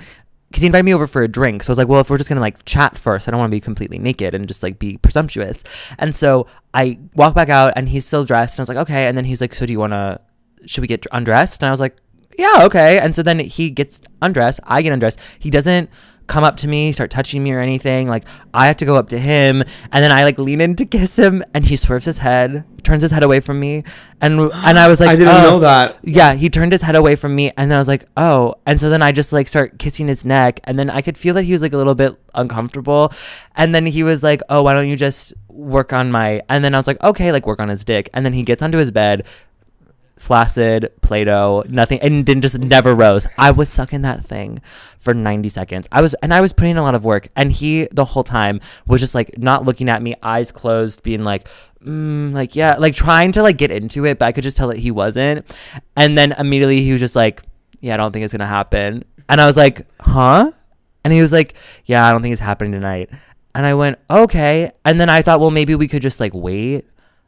because he invited me over for a drink, so I was like, well, if we're just gonna like chat first, I don't want to be completely naked and just like be presumptuous. And so I walk back out, and he's still dressed, and I was like, okay. And then he's like, so do you want to? Should we get undressed? And I was like, yeah, okay. And so then he gets undressed. I get undressed. He doesn't come up to me, start touching me or anything. Like, I have to go up to him, and then I like lean in to kiss him, and he swerves his head, turns his head away from me, and and I was like, I didn't oh. know that. Yeah, he turned his head away from me, and then I was like, oh. And so then I just like start kissing his neck, and then I could feel that he was like a little bit uncomfortable, and then he was like, oh, why don't you just work on my? And then I was like, okay, like work on his dick. And then he gets onto his bed. Flaccid, Play-Doh, nothing, and then just never rose. I was sucking that thing for ninety seconds. I was, and I was putting in a lot of work, and he the whole time was just like not looking at me, eyes closed, being like, mm, like yeah, like trying to like get into it, but I could just tell that he wasn't. And then immediately he was just like, yeah, I don't think it's gonna happen. And I was like, huh? And he was like, yeah, I don't think it's happening tonight. And I went, okay. And then I thought, well, maybe we could just like wait.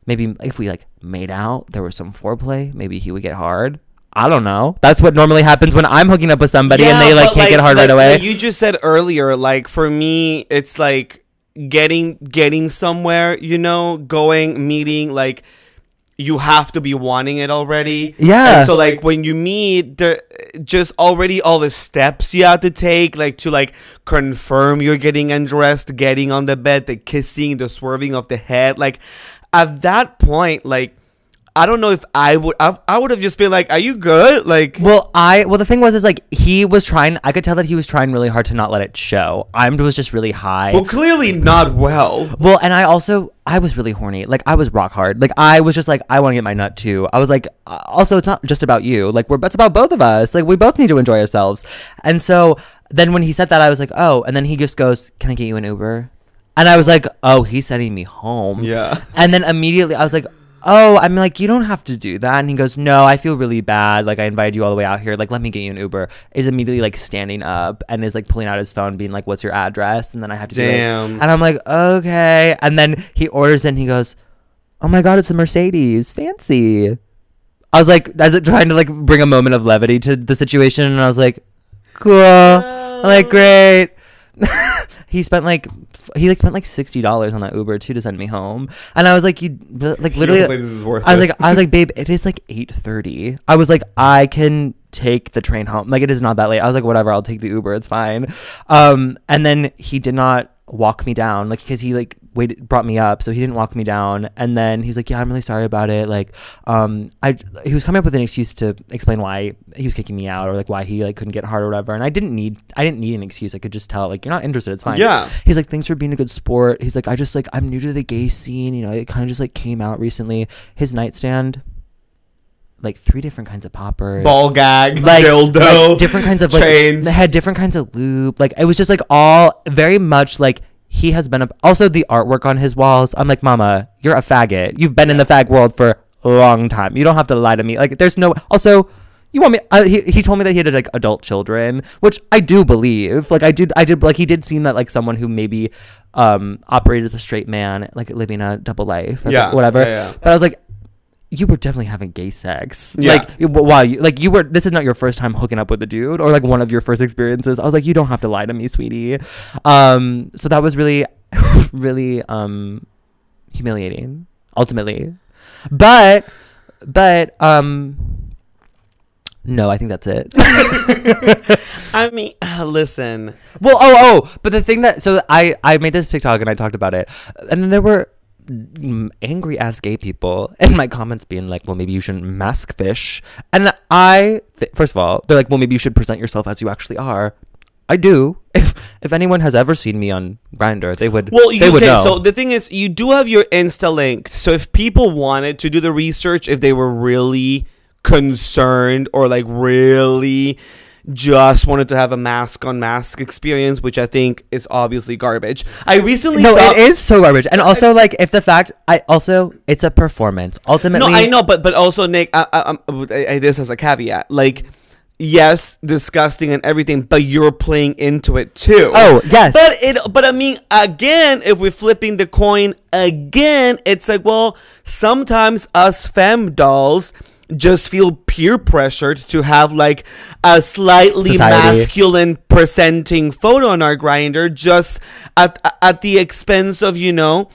Maybe if we like made out, there was some foreplay, maybe he would get hard. I don't know. That's what normally happens when I'm hooking up with somebody, yeah, and they like can't like, get hard like, right away. Like you just said earlier, like for me, it's like getting getting somewhere, you know, going, meeting, like you have to be wanting it already. Yeah. And so like when you meet, there just already all the steps you have to take, like to like confirm you're getting undressed, getting on the bed, the kissing, the swerving of the head, like. At that point, like, I don't know if I would, I, I would have just been like, are you good? Like, well, I, well, the thing was, is like, he was trying, I could tell that he was trying really hard to not let it show. I was just really high. Well, clearly not well. Well, and I also, I was really horny. Like, I was rock hard. Like, I was just like, I want to get my nut too. I was like, also, it's not just about you. Like, we're, it's about both of us. Like, we both need to enjoy ourselves. And so then when he said that, I was like, oh, and then he just goes, can I get you an Uber? And I was like, oh, he's sending me home. Yeah. And then immediately I was like, oh, I'm like, you don't have to do that. And he goes, no, I feel really bad. Like, I invited you all the way out here. Like, let me get you an Uber. Is immediately, like, standing up and is, like, pulling out his phone being like, what's your address? And then I have to Damn. do it. And I'm like, okay. And then he orders and he goes, oh, my God, it's a Mercedes. Fancy. I was like, I was trying to, like, bring a moment of levity to the situation. And I was like, cool. No. I'm like, great. He spent like he like spent like sixty dollars on that Uber too to send me home, and I was like, you like literally. Was like, this is worth I was it. like, I was like, babe, it is like eight thirty. I was like, I can take the train home. Like, it is not that late. I was like, whatever, I'll take the Uber. It's fine. Um, and then he did not walk me down, like, because he like waited, brought me up, so he didn't walk me down. And then he's like, yeah, I'm really sorry about it. Like, um, I he was coming up with an excuse to explain why he was kicking me out or like why he like couldn't get hard or whatever. And I didn't need I didn't need an excuse. I could just tell, like, you're not interested. It's fine. Yeah. He's like, thanks for being a good sport. He's like, I just like I'm new to the gay scene. You know, it kind of just like came out recently. His nightstand, like three different kinds of poppers, ball gag, like, dildo, like, different kinds of like chains. They had different kinds of lube. Like, it was just like all very much like he has been up. Also the artwork on his walls, I'm like, mama, you're a faggot. You've been in the fag world for a long time. You don't have to lie to me. Like, there's no. Also, you want me? Uh, he he told me that he had like adult children, which I do believe. Like, I did I did like he did seem that like someone who maybe um operated as a straight man, like living a double life. Or yeah, like, whatever. Yeah, yeah. But I was like, you were definitely having gay sex. Yeah. Like, wow, you, like, you were, this is not your first time hooking up with a dude or, like, one of your first experiences. I was like, you don't have to lie to me, sweetie. Um, so that was really, really um, humiliating, ultimately. But, but, um, no, I think that's it. I mean, uh, listen. Well, oh, oh, but the thing that, so I, I made this TikTok and I talked about it. And then there were angry ass gay people in my comments being like, well, maybe you shouldn't mask fish. And I th first of all, they're like, well, maybe you should present yourself as you actually are. I do. If if anyone has ever seen me on Grindr, they would. Well, you they would know. So the thing is, you do have your Insta link. So if people wanted to do the research, if they were really concerned or like really just wanted to have a mask on mask experience, which I think is obviously garbage. I recently no, saw it is so garbage, and also I, like if the fact I also it's a performance. Ultimately, no, I know, but but also Nick, I, I, I, I, this as a caveat, like yes, disgusting and everything, but you're playing into it too. Oh yes, but it but I mean again, if we're flipping the coin again, it's like well, sometimes us femdolls just feel peer pressured to have like a slightly Society. masculine presenting photo on our Grindr, just at at the expense of you know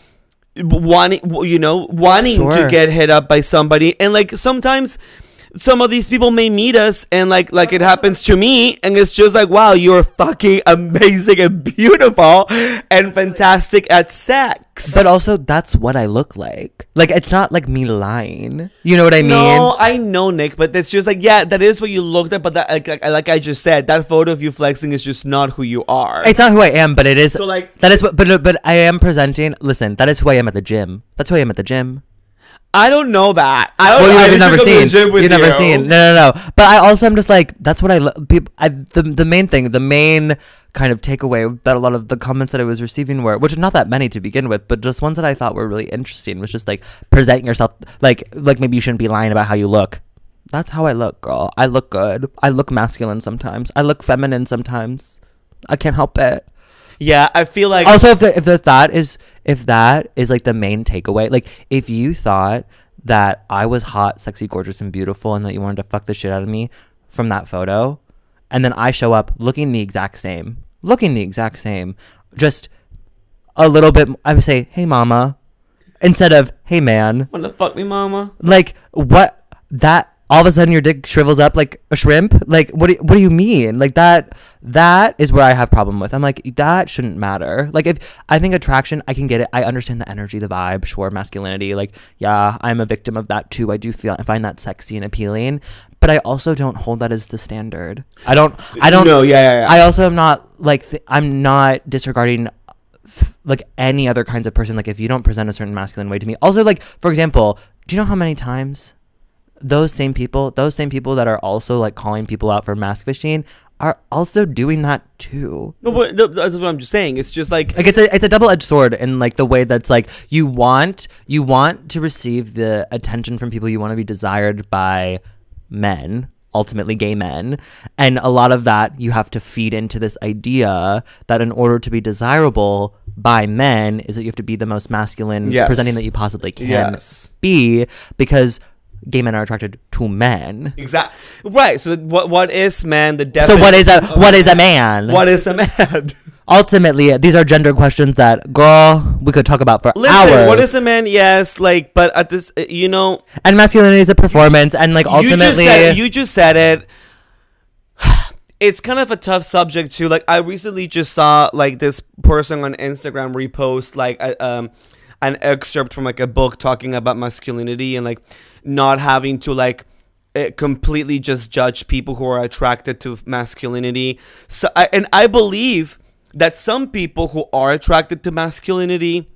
wanting you know wanting sure. to get hit up by somebody. And like sometimes some of these people may meet us and like like it happens to me, and it's just like, wow, you're fucking amazing and beautiful and fantastic at sex, but also that's what I look like. Like, it's not like me lying, you know what I mean? No, I know, Nick, but it's just like, yeah, that is what you looked at, but that like, like, like I just said, that photo of you flexing is just not who you are. It's not who I am, but it is. So like that is what but, but I am presenting. Listen, that is who I am at the gym. That's who I am at the gym. I don't know that. I don't well, know. You've never seen. You've never you. seen. No, no, no. But I also am just like, that's what I love. The, the main thing, the main kind of takeaway that a lot of the comments that I was receiving were, which are not that many to begin with, but just ones that I thought were really interesting, was just like presenting yourself, like, like maybe you shouldn't be lying about how you look. That's how I look, girl. I look good. I look masculine sometimes. I look feminine sometimes. I can't help it. Yeah, I feel like also if the, if the thought is if that is like the main takeaway, like if you thought that I was hot, sexy, gorgeous, and beautiful, and that you wanted to fuck the shit out of me from that photo, and then I show up looking the exact same, looking the exact same, just a little bit, I would say, hey mama, instead of hey man. Wanna fuck me, mama? Like what that. All of a sudden your dick shrivels up like a shrimp. Like, what do, what do you mean? Like, that that is where I have problem with. I'm like, that shouldn't matter. Like, if I think attraction, I can get it. I understand the energy, the vibe, sure, masculinity. Like, yeah, I'm a victim of that too. I do feel, I find that sexy and appealing. But I also don't hold that as the standard. I don't, I don't. No, yeah, yeah, yeah. I also am not, like, th I'm not disregarding, f like, any other kinds of person. Like, if you don't present a certain masculine way to me. Also, like, for example, do you know how many times those same people, those same people that are also like calling people out for mask fishing are also doing that too. No, but that's what I'm just saying. It's just like, like it's a it's a double-edged sword in like the way that's like you want you want to receive the attention from people, you want to be desired by men, ultimately gay men, and a lot of that you have to feed into this idea that in order to be desirable by men is that you have to be the most masculine yes. presenting that you possibly can yes. be, because gay men are attracted to men. Exactly. Right. So what what is man? The definition. So what is a what is a man? What is a man? Ultimately, these are gender questions that, girl, we could talk about for Listen, hours. What is a man? Yes, like, but at this, you know, and masculinity is a performance, and like ultimately, you just said, you just said it. It's kind of a tough subject too. Like, I recently just saw like this person on Instagram repost like a, um an excerpt from like a book talking about masculinity and like not having to like it completely just judge people who are attracted to masculinity. So I, and I believe that some people who are attracted to masculinity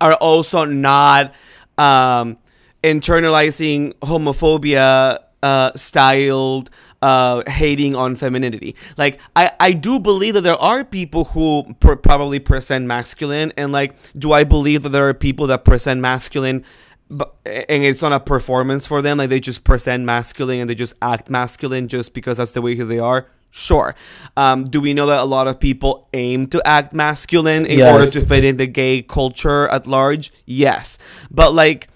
are also not um, internalizing homophobia, uh, styled uh, hating on femininity. Like I, I do believe that there are people who pr probably present masculine, and like, do I believe that there are people that present masculine but and it's not a performance for them, like they just present masculine and they just act masculine just because that's the way who they are? Sure. Um do we know that a lot of people aim to act masculine in yes. order to fit in the gay culture at large? Yes. But like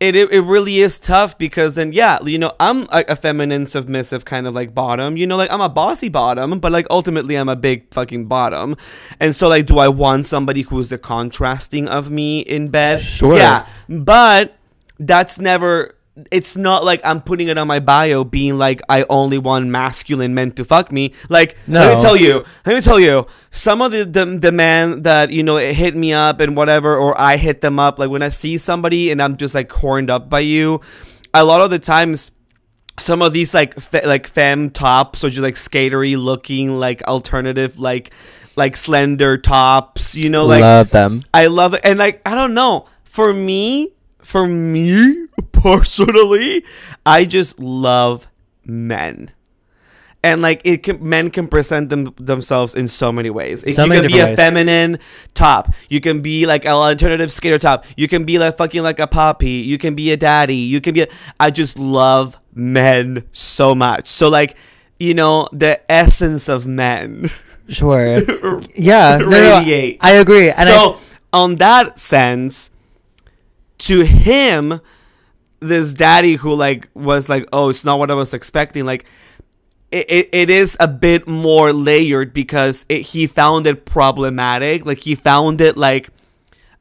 it it, it really is tough, because then yeah, you know, I'm a, a feminine submissive kind of like bottom, you know, like I'm a bossy bottom, but like ultimately I'm a big fucking bottom. And so like, do I want somebody who's the contrasting of me in bed? Sure. Yeah. But that's never, it's not like I'm putting it on my bio being like, I only want masculine men to fuck me. Like, no. let me tell you, let me tell you, some of the, the, the men that, you know, it hit me up and whatever, or I hit them up, like when I see somebody and I'm just like horned up by you, a lot of the times, some of these like, fe like femme tops, or just like skatery looking, like alternative, like, like slender tops, you know, like. Love them. I love it. And like, I don't know, for me, for me personally, I just love men, and like it can, men can present them, themselves in so many ways. So you many can be a ways. Feminine top, you can be like an alternative skater top, you can be like fucking like a poppy, you can be a daddy, you can be a, I just love men so much. So like, you know, the essence of men, sure. Yeah. Radiate. No, no, I agree. And so I, on that sense, to him, this daddy who like was like, oh, it's not what I was expecting, like it, it, it is a bit more layered, because it, he found it problematic, like he found it like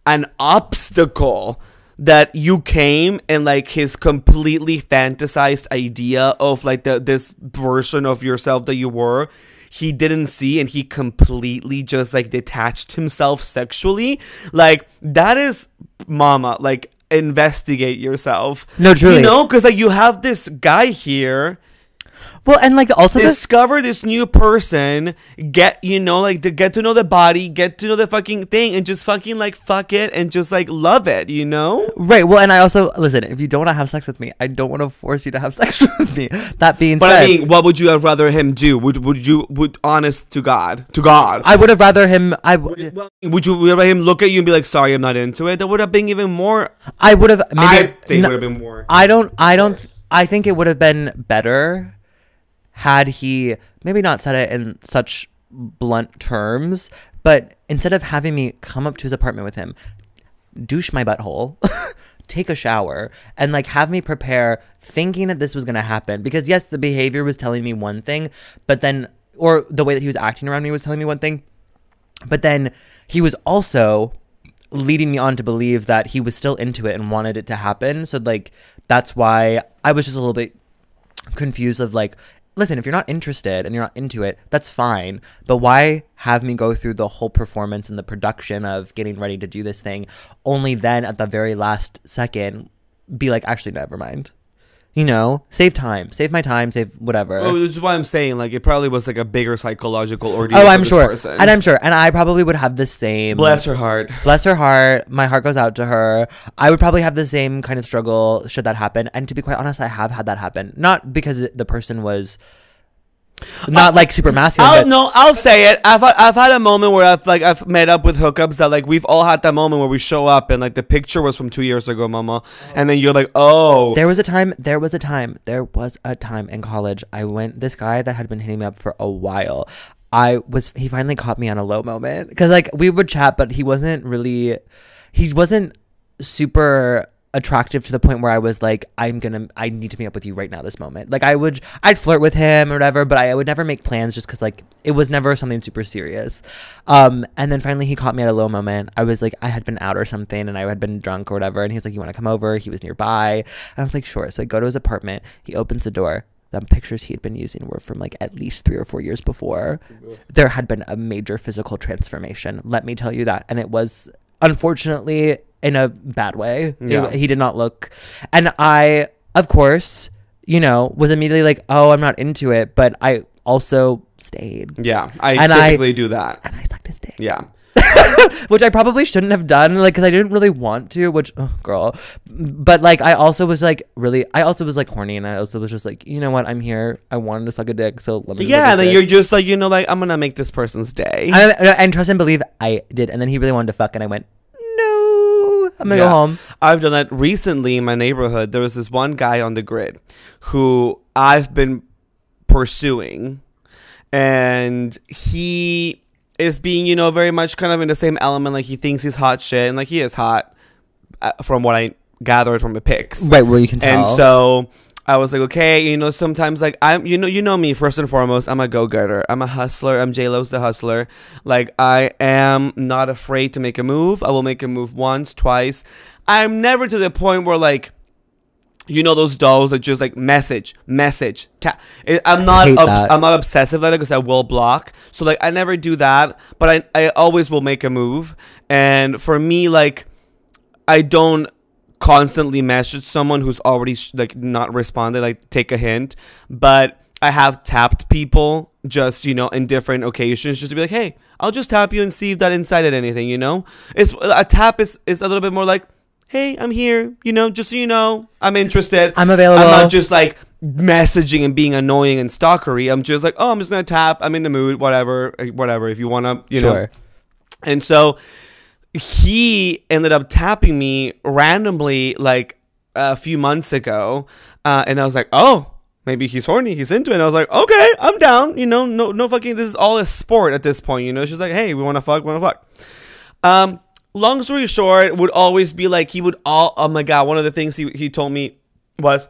an obstacle that you came and like his completely fantasized idea of like the, this version of yourself that you were, he didn't see, and he completely just like detached himself sexually. Like that is, mama, like investigate yourself. No, truly. You know, because like you have this guy here. Well, and like also discover this, this new person, get, you know, like to get to know the body, get to know the fucking thing, and just fucking like fuck it and just like love it, you know? Right. Well, and I also, listen, if you don't want to have sex with me, I don't want to force you to have sex with me. That being but said. But I mean, what would you have rather him do? Would would you, would honest to God, to God. I would have rather him, I would. Well, would you rather him look at you and be like, sorry, I'm not into it? That would have been even more. I would have. Maybe, I think it would have been more. I don't, I don't, I think it would have been better had he maybe not said it in such blunt terms, but instead of having me come up to his apartment with him, douche my butthole, take a shower, and like have me prepare thinking that this was going to happen. Because yes, the behavior was telling me one thing, but then, or the way that he was acting around me was telling me one thing, but then he was also leading me on to believe that he was still into it and wanted it to happen. So like, that's why I was just a little bit confused of like, listen, if you're not interested and you're not into it, that's fine. But why have me go through the whole performance and the production of getting ready to do this thing, only then at the very last second be like, actually, never mind. You know, save time, save my time, save whatever. Well, which is why I'm saying, like, it probably was like a bigger psychological ordeal. Oh, I'm sure, person. and I'm sure, and I probably would have the same. Bless her heart. Bless her heart. My heart goes out to her. I would probably have the same kind of struggle should that happen. And to be quite honest, I have had that happen. Not because the person was Not uh, like super masculine. I'll, no, I'll say it. I've I've had a moment where I've like I've met up with hookups that like we've all had that moment where we show up and like the picture was from two years ago, mama, oh. and then you're like, oh. There was a time. There was a time. There was a time in college. I went. This guy that had been hitting me up for a while. I was. He finally caught me on a low moment because like we would chat, but he wasn't really. He wasn't super attractive to the point where I was like, I'm gonna, I need to meet up with you right now, this moment. Like I would, I'd flirt with him or whatever, but I would never make plans just because like it was never something super serious. Um, and then finally he caught me at a low moment. I was like, I had been out or something and I had been drunk or whatever. And he was like, you want to come over? He was nearby. And I was like, sure. So I go to his apartment. He opens the door. The pictures he had been using were from like at least three or four years before. There had been a major physical transformation. Let me tell you that. And it was unfortunately in a bad way. Yeah. It, he did not look. And I, of course, you know, was immediately like, oh, I'm not into it. But I also stayed. Yeah. I and typically I, do that. And I sucked his dick. Yeah. Which I probably shouldn't have done, like, because I didn't really want to, which, oh, girl. But, like, I also was, like, really, I also was, like, horny, and I also was just, like, you know what, I'm here. I wanted to suck a dick, so let me Yeah, then dick. You're just, like, you know, like, I'm going to make this person's day. I, and trust and believe, I did. And then he really wanted to fuck, and I went, no, I'm going to yeah. go home. I've done that recently in my neighborhood. There was this one guy on the grid who I've been pursuing, and he... is being, you know, very much kind of in the same element. Like, he thinks he's hot shit. And, like, he is hot uh, from what I gathered from the pics. Right, well, you can tell. And so I was like, okay, you know, sometimes, like, I'm, you know, you know me, first and foremost, I'm a go-getter. I'm a hustler. I'm J-Lo's the hustler. Like, I am not afraid to make a move. I will make a move once, twice. I'm never to the point where, like, you know those dolls that just like message, message. Ta I'm not, I'm not obsessive like that because I will block. So like I never do that, but I, I always will make a move. And for me, like I don't constantly message someone who's already sh like not responded. Like take a hint, but I have tapped people just, you know, in different occasions just to be like, hey, I'll just tap you and see if that incited anything. You know, it's a tap is is a little bit more like, hey, I'm here, you know, just so you know, I'm interested. I'm available. I'm not just like messaging and being annoying and stalkery. I'm just like, oh, I'm just going to tap. I'm in the mood, whatever, whatever, if you want to, you sure. know. And so he ended up tapping me randomly like a few months ago. Uh, and I was like, oh, maybe he's horny. He's into it. And I was like, okay, I'm down. You know, no, no fucking, this is all a sport at this point. You know, she's like, hey, we want to fuck, we want to fuck. Um, Long story short, would always be like, he would all, oh my God, one of the things he, he told me was,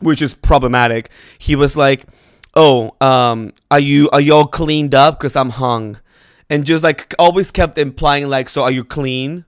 which is problematic. He was like, oh, um, are you, are y'all cleaned up? Cause I'm hung. And just like always kept implying like, so are you clean?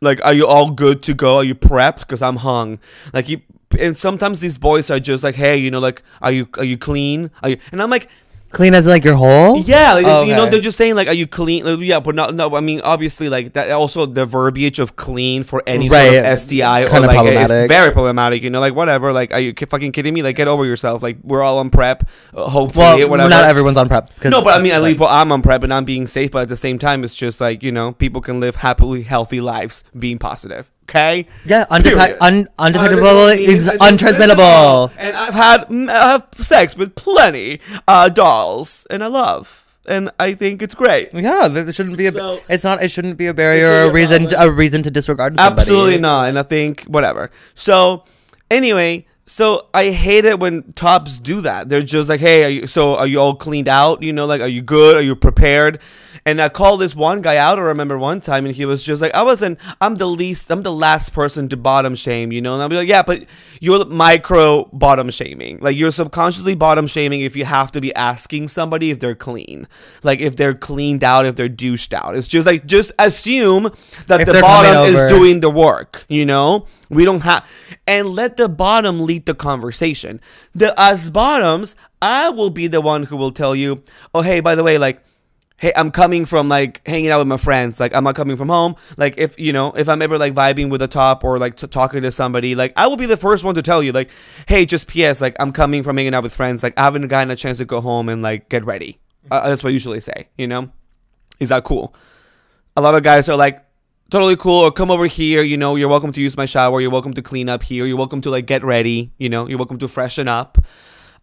Like, are you all good to go? Are you prepped? Cause I'm hung. Like he, and sometimes these boys are just like, hey, you know, like, are you, are you clean? Are you, and I'm like, clean as like your whole? Yeah, like, oh, okay. You know, they're just saying like, are you clean? Like, yeah, but not, no, I mean, obviously like that also the verbiage of clean for any right. sort of S T I kind or like it's very problematic, you know, like whatever, like, are you fucking kidding me? Like, get over yourself. Like, we're all on prep, uh, hopefully, well, whatever. Not everyone's on prep. No, but I mean, at least well, I'm on prep and I'm being safe, but at the same time, it's just like, you know, people can live happily healthy lives being positive. Okay. Yeah, undetectable, un undetectable is untransmittable. And I've had I've sex with plenty uh, dolls, and I love, and I think it's great. Yeah, there shouldn't be a. So, it's not. It shouldn't be a barrier or a reason. To, a reason to disregard somebody. Absolutely not. And I think whatever. So, anyway. So I hate it when tops do that. They're just like, hey, are you, so are you all cleaned out? You know, like, are you good? Are you prepared? And I called this one guy out. I remember one time and he was just like, I wasn't, I'm the least, I'm the last person to bottom shame, you know? And I'll be like, yeah, but you're micro bottom shaming. Like you're subconsciously bottom shaming if you have to be asking somebody if they're clean. Like if they're cleaned out, if they're douched out. It's just like, just assume that if the bottom is doing the work, you know? We don't have, and let the bottom lead the conversation. The us bottoms, I will be the one who will tell you, oh hey, by the way, like, hey, I'm coming from like hanging out with my friends, like I'm not coming from home, like if you know, if I'm ever like vibing with a top or like t talking to somebody, like I will be the first one to tell you, like, hey, just P S, like I'm coming from hanging out with friends, like I haven't gotten a chance to go home and like get ready. Uh, that's what I usually say, you know. Is that cool? A lot of guys are like, totally cool, or come over here, you know, you're welcome to use my shower, you're welcome to clean up here, you're welcome to like get ready, you know, you're welcome to freshen up.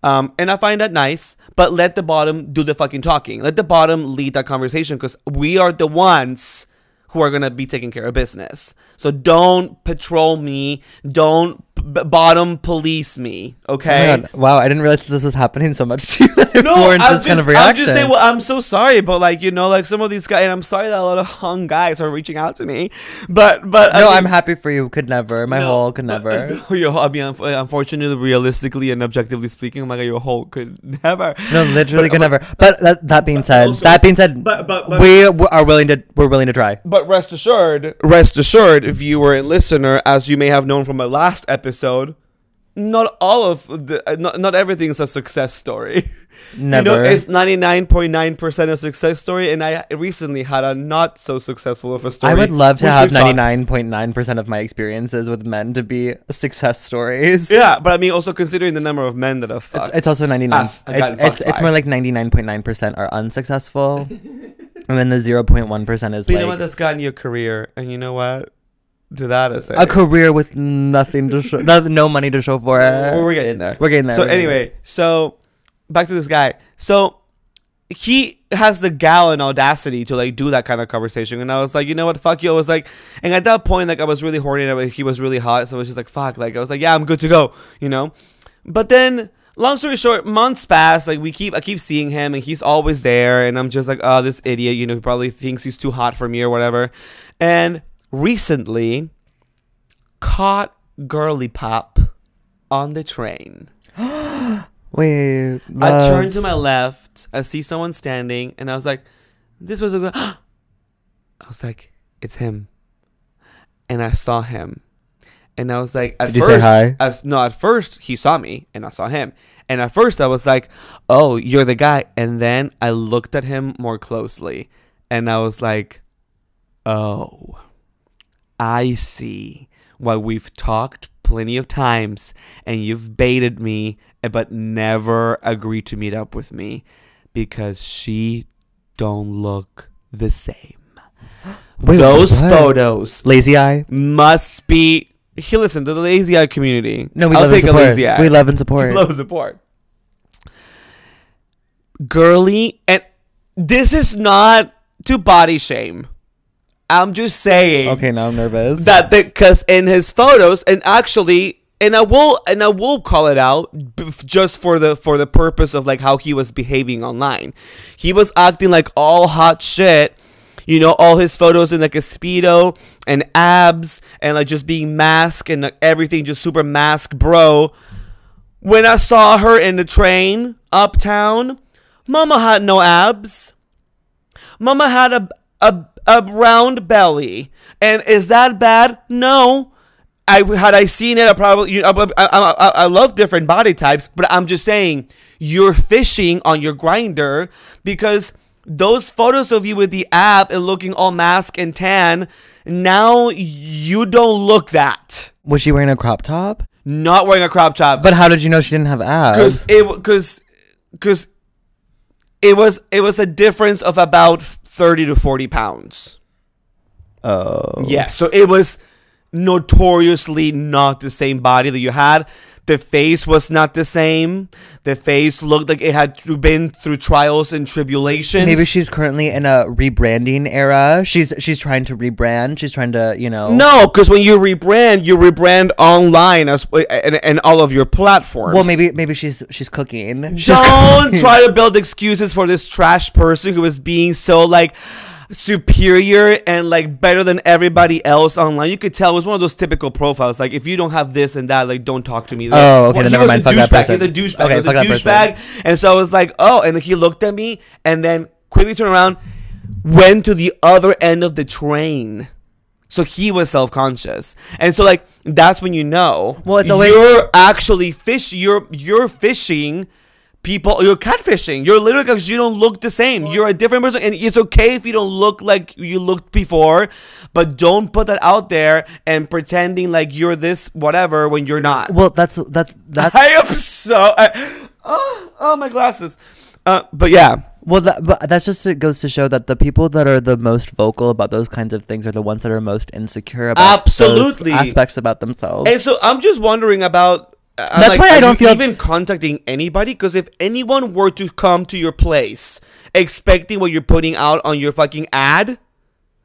Um, and I find that nice, but let the bottom do the fucking talking. Let the bottom lead that conversation, because we are the ones who are going to be taking care of business. So don't patrol me. Don't b- bottom police me, okay? Oh wow, I didn't realize this was happening so much to you. No, I'm just, kind of I'm just saying, well, I'm so sorry, but like, you know, like some of these guys, and I'm sorry that a lot of hung guys are reaching out to me, but... but No, I mean, I'm happy for you. Could never. My no, whole could never. No, your whole, I mean, unfortunately, realistically and objectively speaking, I'm like, your whole could never. No, literally but, could but, never. But that, that being said, also, that being said, but, but, but, we are willing to, we're willing to try. But rest assured, rest assured, viewer and listener, as you may have known from my last episode, not all of the, not, not everything is a success story. Never. You know, it's ninety-nine point nine percent a success story, and I recently had a not so successful of a story. I would love to have ninety-nine point nine percent of my experiences with men to be success stories. Yeah, but I mean, also considering the number of men that I've fucked. It's, it's also ninety-nine. Ah, it's, it's, it's more like ninety-nine point nine percent are unsuccessful, and then the zero point one percent is but like... you know what? That's gotten your career, and you know what? To that is a career with nothing to show, no, no money to show for it. We're getting there. We're getting there. So anyway, there. So back to this guy. So he has the gallon audacity to like do that kind of conversation, and I was like, you know what, fuck you. I was like, and at that point, like I was really horny, and I, he was really hot, so I was just like, fuck. Like I was like, yeah, I'm good to go, you know. But then, long story short, months pass. Like we keep, I keep seeing him, and he's always there, and I'm just like, oh, this idiot, you know, he probably thinks he's too hot for me or whatever, and. Recently, caught girly pop on the train. Wait, love. I turned to my left. I see someone standing, and I was like, "This was a girl." I was like, "It's him," and I saw him, and I was like, at "Did first, you say hi?" At, no, at first he saw me, and I saw him, and at first I was like, "Oh, you're the guy," and then I looked at him more closely, and I was like, "Oh. I see why we've talked plenty of times and you've baited me but never agreed to meet up with me because she don't look the same." Wait, Those what? photos. Lazy eye? Must be... Hey, listen, to the lazy eye community. No, we I'll love and support. I'll take a lazy eye. We love and support. We love and support. Girly. And this is not to body shame. I'm just saying. Okay, now I'm nervous. That because in his photos, and actually, and I will, and I will call it out b- just for the for the purpose of like how he was behaving online. He was acting like all hot shit, you know, all his photos in like a speedo and abs and like just being masked and like everything, just super mask bro. When I saw her in the train uptown, Mama had no abs. Mama had a a. a round belly. And is that bad? No. I had I seen it, I probably you, I, I, I, I love different body types, but I'm just saying you're fishing on your Grindr because those photos of you with the ab and looking all mask and tan, now you don't look that. Was she wearing a crop top? Not wearing a crop top. But how did you know she didn't have abs? Because it cause, cause it was it was a difference of about thirty to forty pounds. Oh. Yeah, so it was notoriously not the same body that you had. The face was not the same. The face looked like it had been through trials and tribulations. Maybe she's currently in a rebranding era. She's she's trying to rebrand. She's trying to, you know. No, because when you rebrand, you rebrand online as and, and all of your platforms. Well, maybe maybe she's she's cooking. She's Don't cooking. Try to build excuses for this trash person who is being so like superior and like better than everybody else online. You could tell it was one of those typical profiles. Like if you don't have this and that, like don't talk to me. Like, oh, okay, well, then never mind. Fuck that person. He's a douchebag. Okay, he's a douchebag. And so I was like, oh, and he looked at me and then quickly turned around, went to the other end of the train. So he was self-conscious, and so like that's when you know. Well, it's always you're actually fish. You're you're fishing. People, you're catfishing. You're literally because you don't look the same. You're a different person, and it's okay if you don't look like you looked before, but don't put that out there and pretending like you're this whatever when you're not. Well, that's that's that's. I am so. I, oh, oh, my glasses. Uh, but yeah. Well, that, but that's just it goes to show that the people that are the most vocal about those kinds of things are the ones that are most insecure about absolutely those aspects about themselves. And so I'm just wondering about I'm that's like, why I don't feel even contacting anybody, because if anyone were to come to your place expecting what you're putting out on your fucking ad,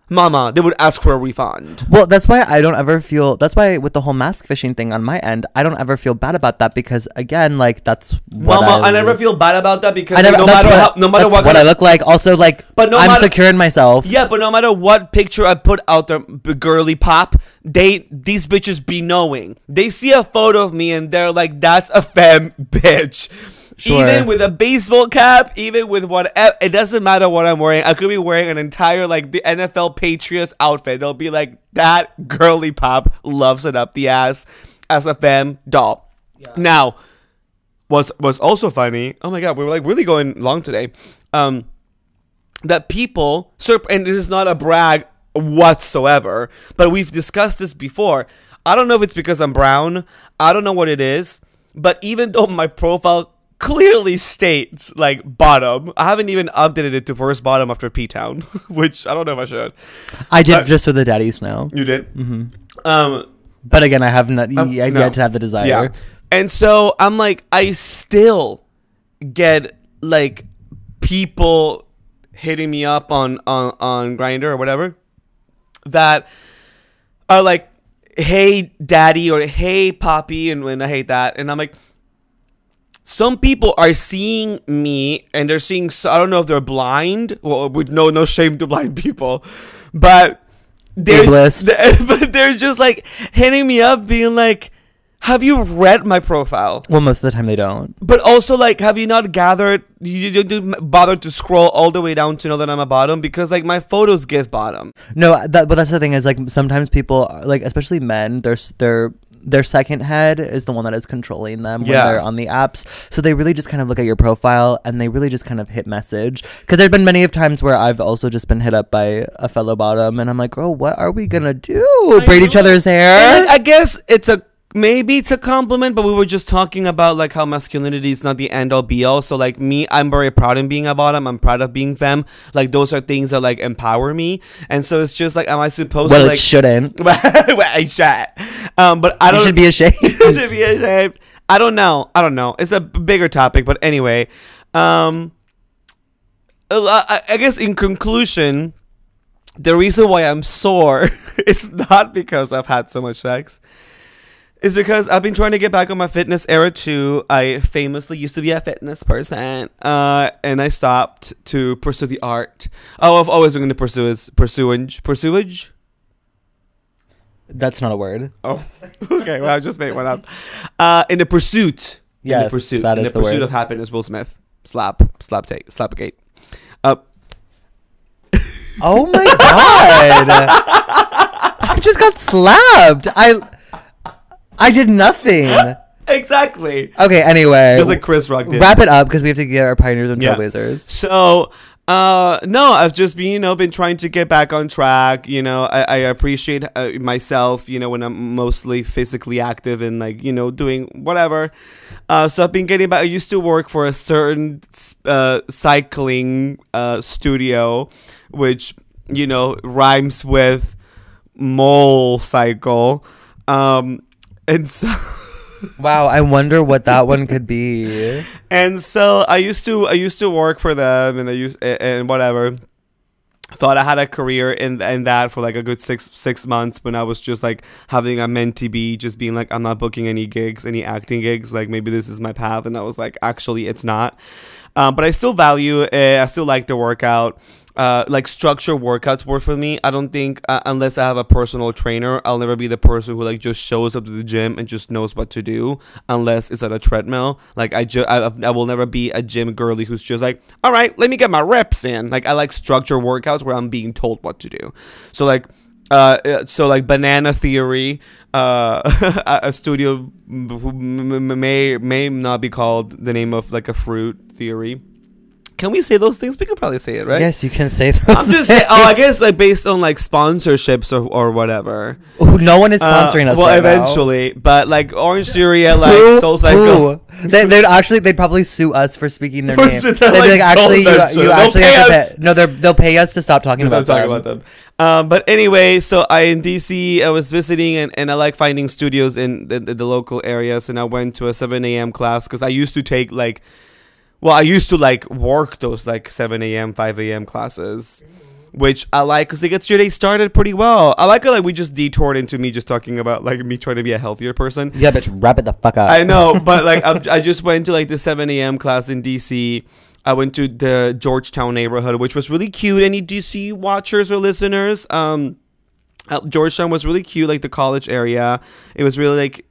mama, they would ask for a refund. Well, that's why I don't ever feel, that's why with the whole mask fishing thing on my end, I don't ever feel bad about that, because again, like, that's what mama, I, I never feel bad about that, because never, no matter what, how, no matter that's what, what I look like, also like, but no I'm matter, secure in myself. Yeah, but no matter what picture I put out there, girly pop, they these bitches be knowing. They see a photo of me and they're like, that's a femme bitch. Sure. Even with a baseball cap, even with whatever, it doesn't matter what I'm wearing. I could be wearing an entire, like, the N F L Patriots outfit. They'll be like, that girly pop loves it up the ass as a femme doll. Yeah. Now, what's, what's also funny, oh my God, we were like really going long today, um, that people, and this is not a brag whatsoever, but we've discussed this before. I don't know if it's because I'm brown. I don't know what it is, but even though my profile clearly states like bottom, I haven't even updated it to first bottom after P-Town, which I don't know if I should. I did uh, just so the daddies know. You did? Mm-hmm. Um, but again, I have not um, yet no. to have the desire. Yeah. And so I'm like, I still get like people hitting me up on, on, on Grindr or whatever that are like, hey, daddy, or hey, poppy, and, and I hate that. And I'm like, some people are seeing me and they're seeing, I don't know if they're blind, well, with no no shame to blind people, but they're, they're, but they're just like hitting me up being like, have you read my profile? Well, most of the time they don't. But also like, have you not gathered, you didn't bother to scroll all the way down to know that I'm a bottom? Because like my photos give bottom. No, that, but that's the thing is like sometimes people, like especially men, they're they're... their second head is the one that is controlling them when yeah. they're on the apps. So they really just kind of look at your profile and they really just kind of hit message. Because there have been many of times where I've also just been hit up by a fellow bottom and I'm like, oh, what are we going to do? I Braid know. each other's hair? And I guess it's a, maybe it's a compliment, but we were just talking about like how masculinity is not the end all be all. So like me, I'm very proud in being a bottom. I'm proud of being femme. Like those are things that like empower me. And so it's just like, am I supposed well, to like... Well, it shouldn't. Well, I should. Um, but I don't. You should be ashamed. You should be ashamed. I don't know. I don't know. It's a bigger topic, but anyway, um, I, I guess in conclusion, the reason why I'm sore is not because I've had so much sex. It's because I've been trying to get back on my fitness era too. I famously used to be a fitness person, uh, and I stopped to pursue the art. Oh, I've always been going to pursue is pursuage, pursuage. That's not a word. Oh, okay. Well, I just made one up. Uh, in the pursuit. Yes, in the pursuit. That is in the, the pursuit word. Of happiness. Will Smith. Slap. Slap take. Slap a gate. Uh. Oh my God! I just got slapped. I. I did nothing. Exactly. Okay. Anyway, just like Chris Rock did. Wrap it up because we have to get our pioneers and trailblazers. Yeah. So. Uh, no, I've just been, you know, been trying to get back on track. You know, I, I appreciate uh, myself, you know, when I'm mostly physically active and like, you know, doing whatever. Uh, so I've been getting back. I used to work for a certain uh, cycling uh, studio, which, you know, rhymes with mole cycle. Um, and so... Wow, I wonder what that one could be. And so I used to I used to work for them, and I used and whatever. Thought I had a career in in that for like a good six six months when I was just like having a mentee be just being like, I'm not booking any gigs, any acting gigs. Like maybe this is my path, and I was like, actually, it's not. Um, but I still value it. I still like the workout. Uh, like structured workouts work for me. I don't think uh, unless I have a personal trainer, I'll never be the person who like just shows up to the gym and just knows what to do. Unless it's at a treadmill, like I just I, I will never be a gym girly who's just like, all right, let me get my reps in. Like I like structured workouts where I'm being told what to do. So like, uh, so like Banana Theory, uh, a studio may may not be called the name of like a fruit theory. Can we say those things? We can probably say it, right? Yes, you can say those I'm just saying, oh, I guess like based on like sponsorships or, or whatever. Ooh, no one is sponsoring uh, us well, right eventually. Now. But like Orange Theory, like SoulCycle. They, they'd actually, they'd probably sue us for speaking their name. They'd like, be like, actually, you, you actually have to pay. No, they'll pay us to stop talking, about, talking them. about them. Um, but anyway, so I in D C, I was visiting, and, and I like finding studios in the, the, the local areas. And I went to a seven a.m. class because I used to take like, well, I used to like work those like seven a.m., five a.m. classes, which I like because it gets your day started pretty well. I like it, like we just detoured into me just talking about like me trying to be a healthier person. Yeah, bitch, wrap it the fuck up. I know, but like I, I just went to like the seven a.m. class in D C. I went to the Georgetown neighborhood, which was really cute. Any D C watchers or listeners? Um, Georgetown was really cute, like the college area. It was really like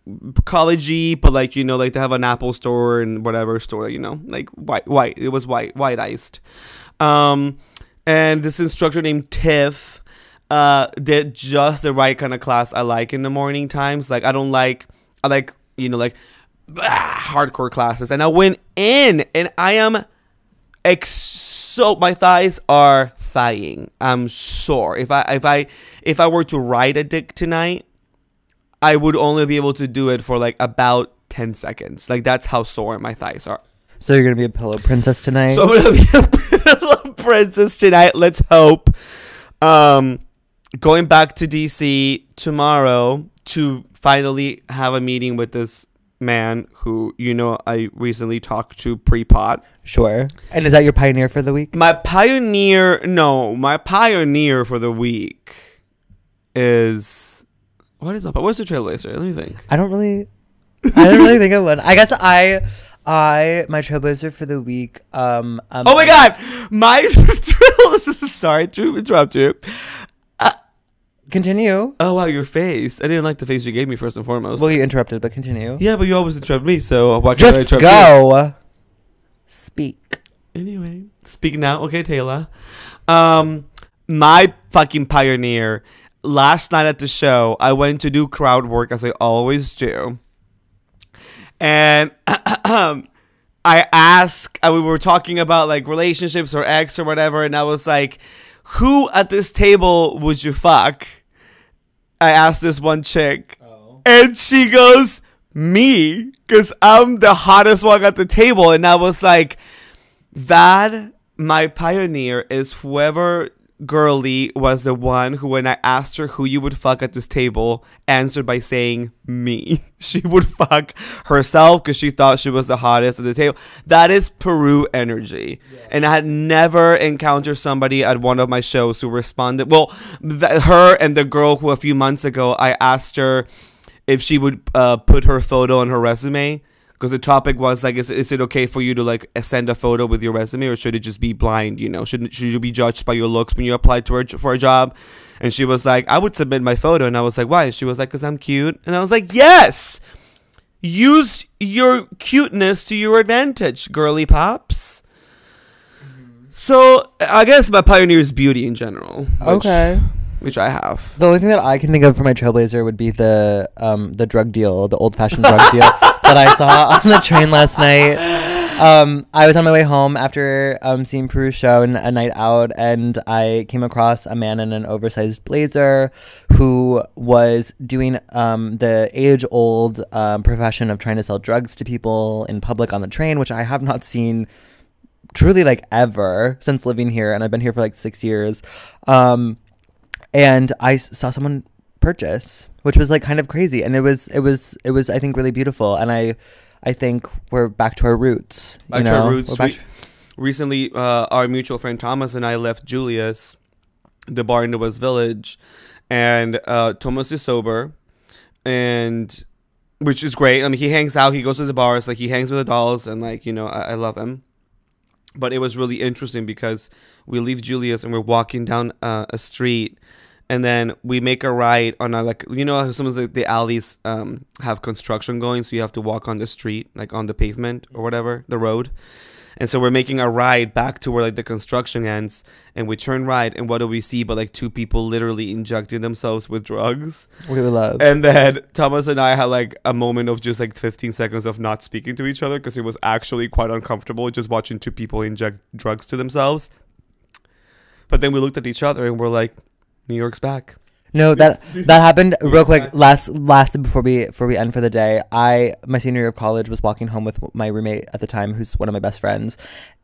collegey, but like, you know, like they have an Apple store and whatever store, you know, like white, white. It was white, white iced. Um, And this instructor named Tiff uh, did just the right kind of class I like in the morning times. Like, I don't like, I like, you know, like ah, hardcore classes. And I went in and I am ex- so, my thighs are thighing. I'm sore. If I, if I, if I were to ride a dick tonight, I would only be able to do it for like about ten seconds. Like, that's how sore my thighs are. So you're going to be a pillow princess tonight? So I'm going to be a pillow princess tonight. Let's hope. Um, going back to D C tomorrow to finally have a meeting with this man who, you know, I recently talked to pre-pod. Sure. And is that your pioneer for the week? My pioneer. No, my pioneer for the week is. What is up? What's the trailblazer? Let me think. I don't really. I don't really think of one. I guess I. I, my trailblazer for the week. Um, um Oh my God, my sorry to interrupt you. Uh, continue. Oh wow, your face. I didn't like the face you gave me first and foremost. Well, you interrupted, but continue. Yeah, but you always interrupt me, so why can't I interrupt you? Just go. Speak. Anyway, speak now, okay, Taylor. Um, my fucking pioneer. Last night at the show, I went to do crowd work as I always do. And um, I asked, and we were talking about like relationships or ex or whatever. And I was like, who at this table would you fuck? I asked this one chick. Oh. And she goes, me, because I'm the hottest one at the table. And I was like, that, my pioneer, is whoever girly was the one who, when I asked her who you would fuck at this table, answered by saying me. She would fuck herself because she thought she was the hottest at the table. That is Peru energy. Yeah. And I had never encountered somebody at one of my shows who responded. Well, th- her and the girl who a few months ago, I asked her if she would uh, put her photo on her resume. Because the topic was like, is, is it okay for you to like send a photo with your resume, or should it just be blind? You know, should should you be judged by your looks when you apply to a, for a job? And she was like, I would submit my photo. And I was like, why? And she was like, because I'm cute. And I was like, yes, use your cuteness to your advantage, girly pops. Mm-hmm. So I guess my pioneer is beauty in general. Which, okay. Which I have. The only thing that I can think of for my trailblazer would be the um the drug deal, the old fashioned drug deal that I saw on the train last night. Um, I was on my way home after um seeing Peru's show and a night out, and I came across a man in an oversized blazer who was doing um the age old um profession of trying to sell drugs to people in public on the train, which I have not seen truly like ever since living here, and I've been here for like six years. Um. And I saw someone purchase, which was like kind of crazy, and it was it was it was I think really beautiful. And I, I think we're back to our roots. Back you know? to our roots. Back we, to- recently, uh, our mutual friend Thomas and I left Julius, the bar in the West Village, and uh, Thomas is sober, and which is great. I mean, he hangs out, he goes to the bars, like he hangs with the dolls, and like you know, I, I love him. But it was really interesting because we leave Julius and we're walking down uh, a street. And then we make a right on a, like, you know, some of the, the alleys um, have construction going. So you have to walk on the street, like on the pavement or whatever, the road. And so we're making a ride back to where like the construction ends, and we turn right, and what do we see but like two people literally injecting themselves with drugs. We love. And then Thomas and I had like a moment of just like fifteen seconds of not speaking to each other because it was actually quite uncomfortable just watching two people inject drugs to themselves. But then we looked at each other and we're like, New York's back. No, that that happened real quick. Last last before we before we end for the day, I my senior year of college was walking home with my roommate at the time, who's one of my best friends,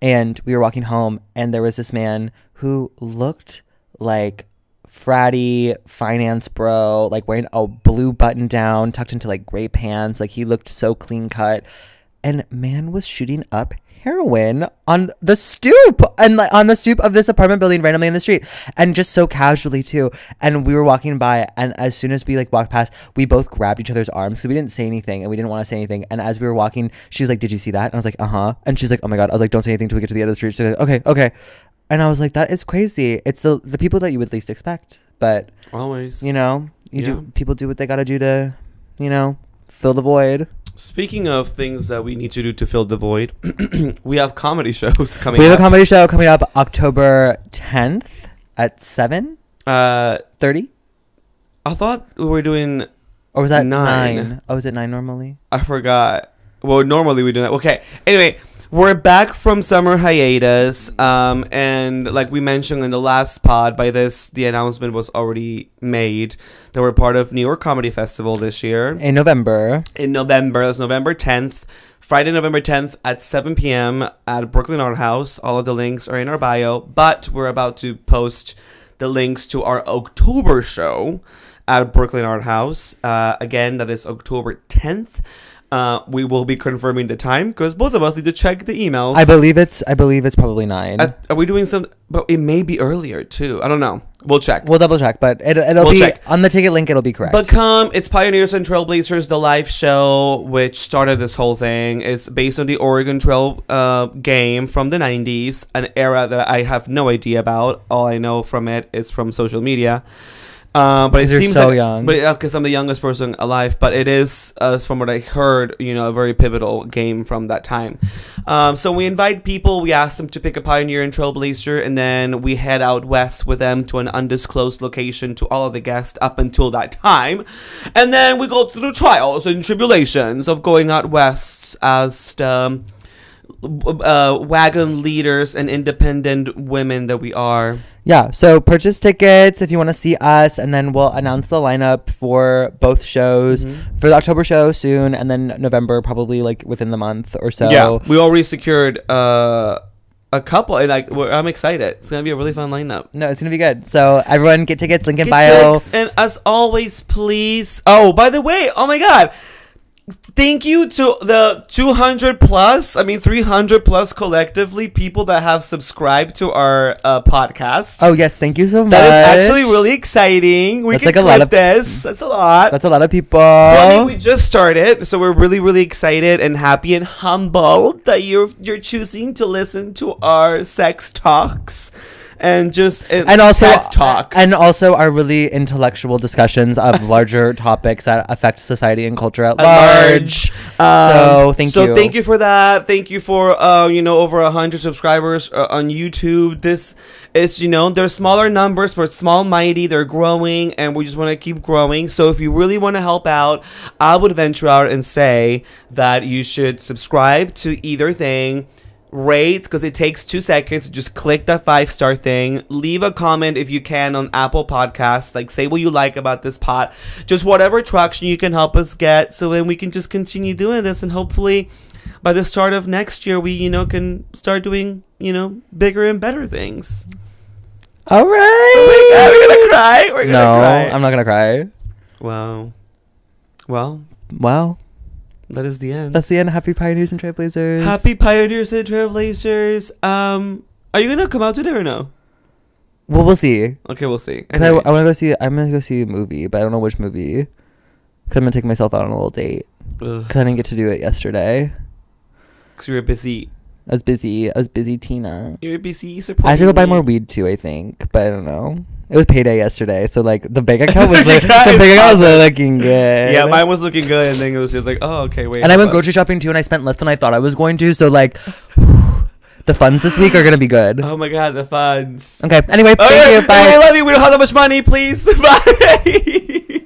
and we were walking home, and there was this man who looked like fratty finance bro, like wearing a blue button down, tucked into like gray pants. Like he looked so clean cut. And man was shooting up heroin on the stoop and like on the stoop of this apartment building randomly in the street, and just so casually too. And we were walking by, and as soon as we like walked past, we both grabbed each other's arms because we didn't say anything and we didn't want to say anything. And as we were walking, she's like, "Did you see that?" And I was like, "Uh-huh." And she's like, "Oh my god." I was like, "Don't say anything till we get to the end of the street." She's like, "Okay, okay." And I was like, "That is crazy." It's the the people that you would least expect, but always, you know, you yeah. do people do what they gotta do to, you know, fill the void. Speaking of things that we need to do to fill the void, we have comedy shows coming up. We have up. a comedy show coming up October tenth at seven thirty. Uh, I thought we were doing... Or was that nine? nine? Oh, is it nine normally? I forgot. Well, normally we do that. Okay. Anyway, we're back from summer hiatus. Um, and like we mentioned in the last pod, by this, the announcement was already made that we're part of New York Comedy Festival this year. In November. In November. That's November tenth. Friday, November tenth at seven p m at Brooklyn Art House. All of the links are in our bio. But we're about to post the links to our October show at Brooklyn Art House. Uh, again, that is October tenth. Uh, we will be confirming the time because both of us need to check the emails. I believe it's I believe it's probably nine. Uh, are we doing some? But it may be earlier too. I don't know. We'll check. We'll double check. But it, it'll we'll be check. on the ticket link. It'll be correct. But come, it's Pioneers and Trailblazers, the live show which started this whole thing. It's based on the Oregon Trail uh, game from the nineties, an era that I have no idea about. All I know from it is from social media. Uh, but it seems so like, young. But because uh, I'm the youngest person alive, but it is, uh, from what I heard, you know, a very pivotal game from that time. Um, so we invite people. We ask them to pick a pioneer and trailblazer, and then we head out west with them to an undisclosed location to all of the guests up until that time, and then we go through the trials and tribulations of going out west as the uh, wagon leaders and independent women that we are. Yeah, so purchase tickets if you want to see us, and then we'll announce the lineup for both shows, mm-hmm. for the October show soon, and then November probably like within the month or so. Yeah, we already secured uh, a couple, and like we're, I'm excited. It's gonna be a really fun lineup. No, it's gonna be good. So everyone, get tickets. Link in bio. Tickets, and as always, please. Oh, by the way, oh my god. Thank you to the two hundred plus, I mean three hundred plus collectively people that have subscribed to our uh, podcast. Oh yes, thank you so much. That is actually really exciting. We that's can like a clip lot of, this. That's a lot. That's a lot of people. Well, I mean, we just started, so we're really, really excited and happy and humbled that you're you're choosing to listen to our sex talks. And just and, and also talks. And also our really intellectual discussions of larger topics that affect society and culture at, at large. large. Um, so thank so you. So thank you for that. Thank you for uh, you know, over a hundred subscribers uh, on YouTube. This is, you know, they're smaller numbers, but small mighty. They're growing, and we just want to keep growing. So if you really want to help out, I would venture out and say that you should subscribe to either thing. Rate, because it takes two seconds. Just click that five star thing. Leave a comment if you can on Apple Podcasts. Like, say what you like about this pod. Just whatever traction you can help us get, so then we can just continue doing this. And hopefully, by the start of next year, we you know can start doing you know bigger and better things. All right. Oh my god, we're gonna cry. We're gonna no, cry. I'm not gonna cry. Wow. Well. Wow. That is the end. That's the end. Happy Pioneers and Trailblazers. Happy Pioneers and Trailblazers. Um, are you gonna come out today or no? Well, we'll see. Okay, we'll see. Cause anyway. I, I want to go see. I'm gonna go see a movie, but I don't know which movie. Cause I'm gonna take myself out on a little date. Ugh. Cause I didn't get to do it yesterday. Cause you were busy. I was busy. I was busy, Tina. You were busy supporting I have to go buy more weed too, I think, but I don't know. It was payday yesterday, so like the bank account was like, the bank account was looking good. Yeah, mine was looking good, and then it was just like, oh, okay, wait. And I went up. grocery shopping too, and I spent less than I thought I was going to. So like, the funds this week are gonna be good. Oh my god, the funds. Okay. Anyway, okay. Thank you. Bye. I love you. We don't have that much money, please. Bye.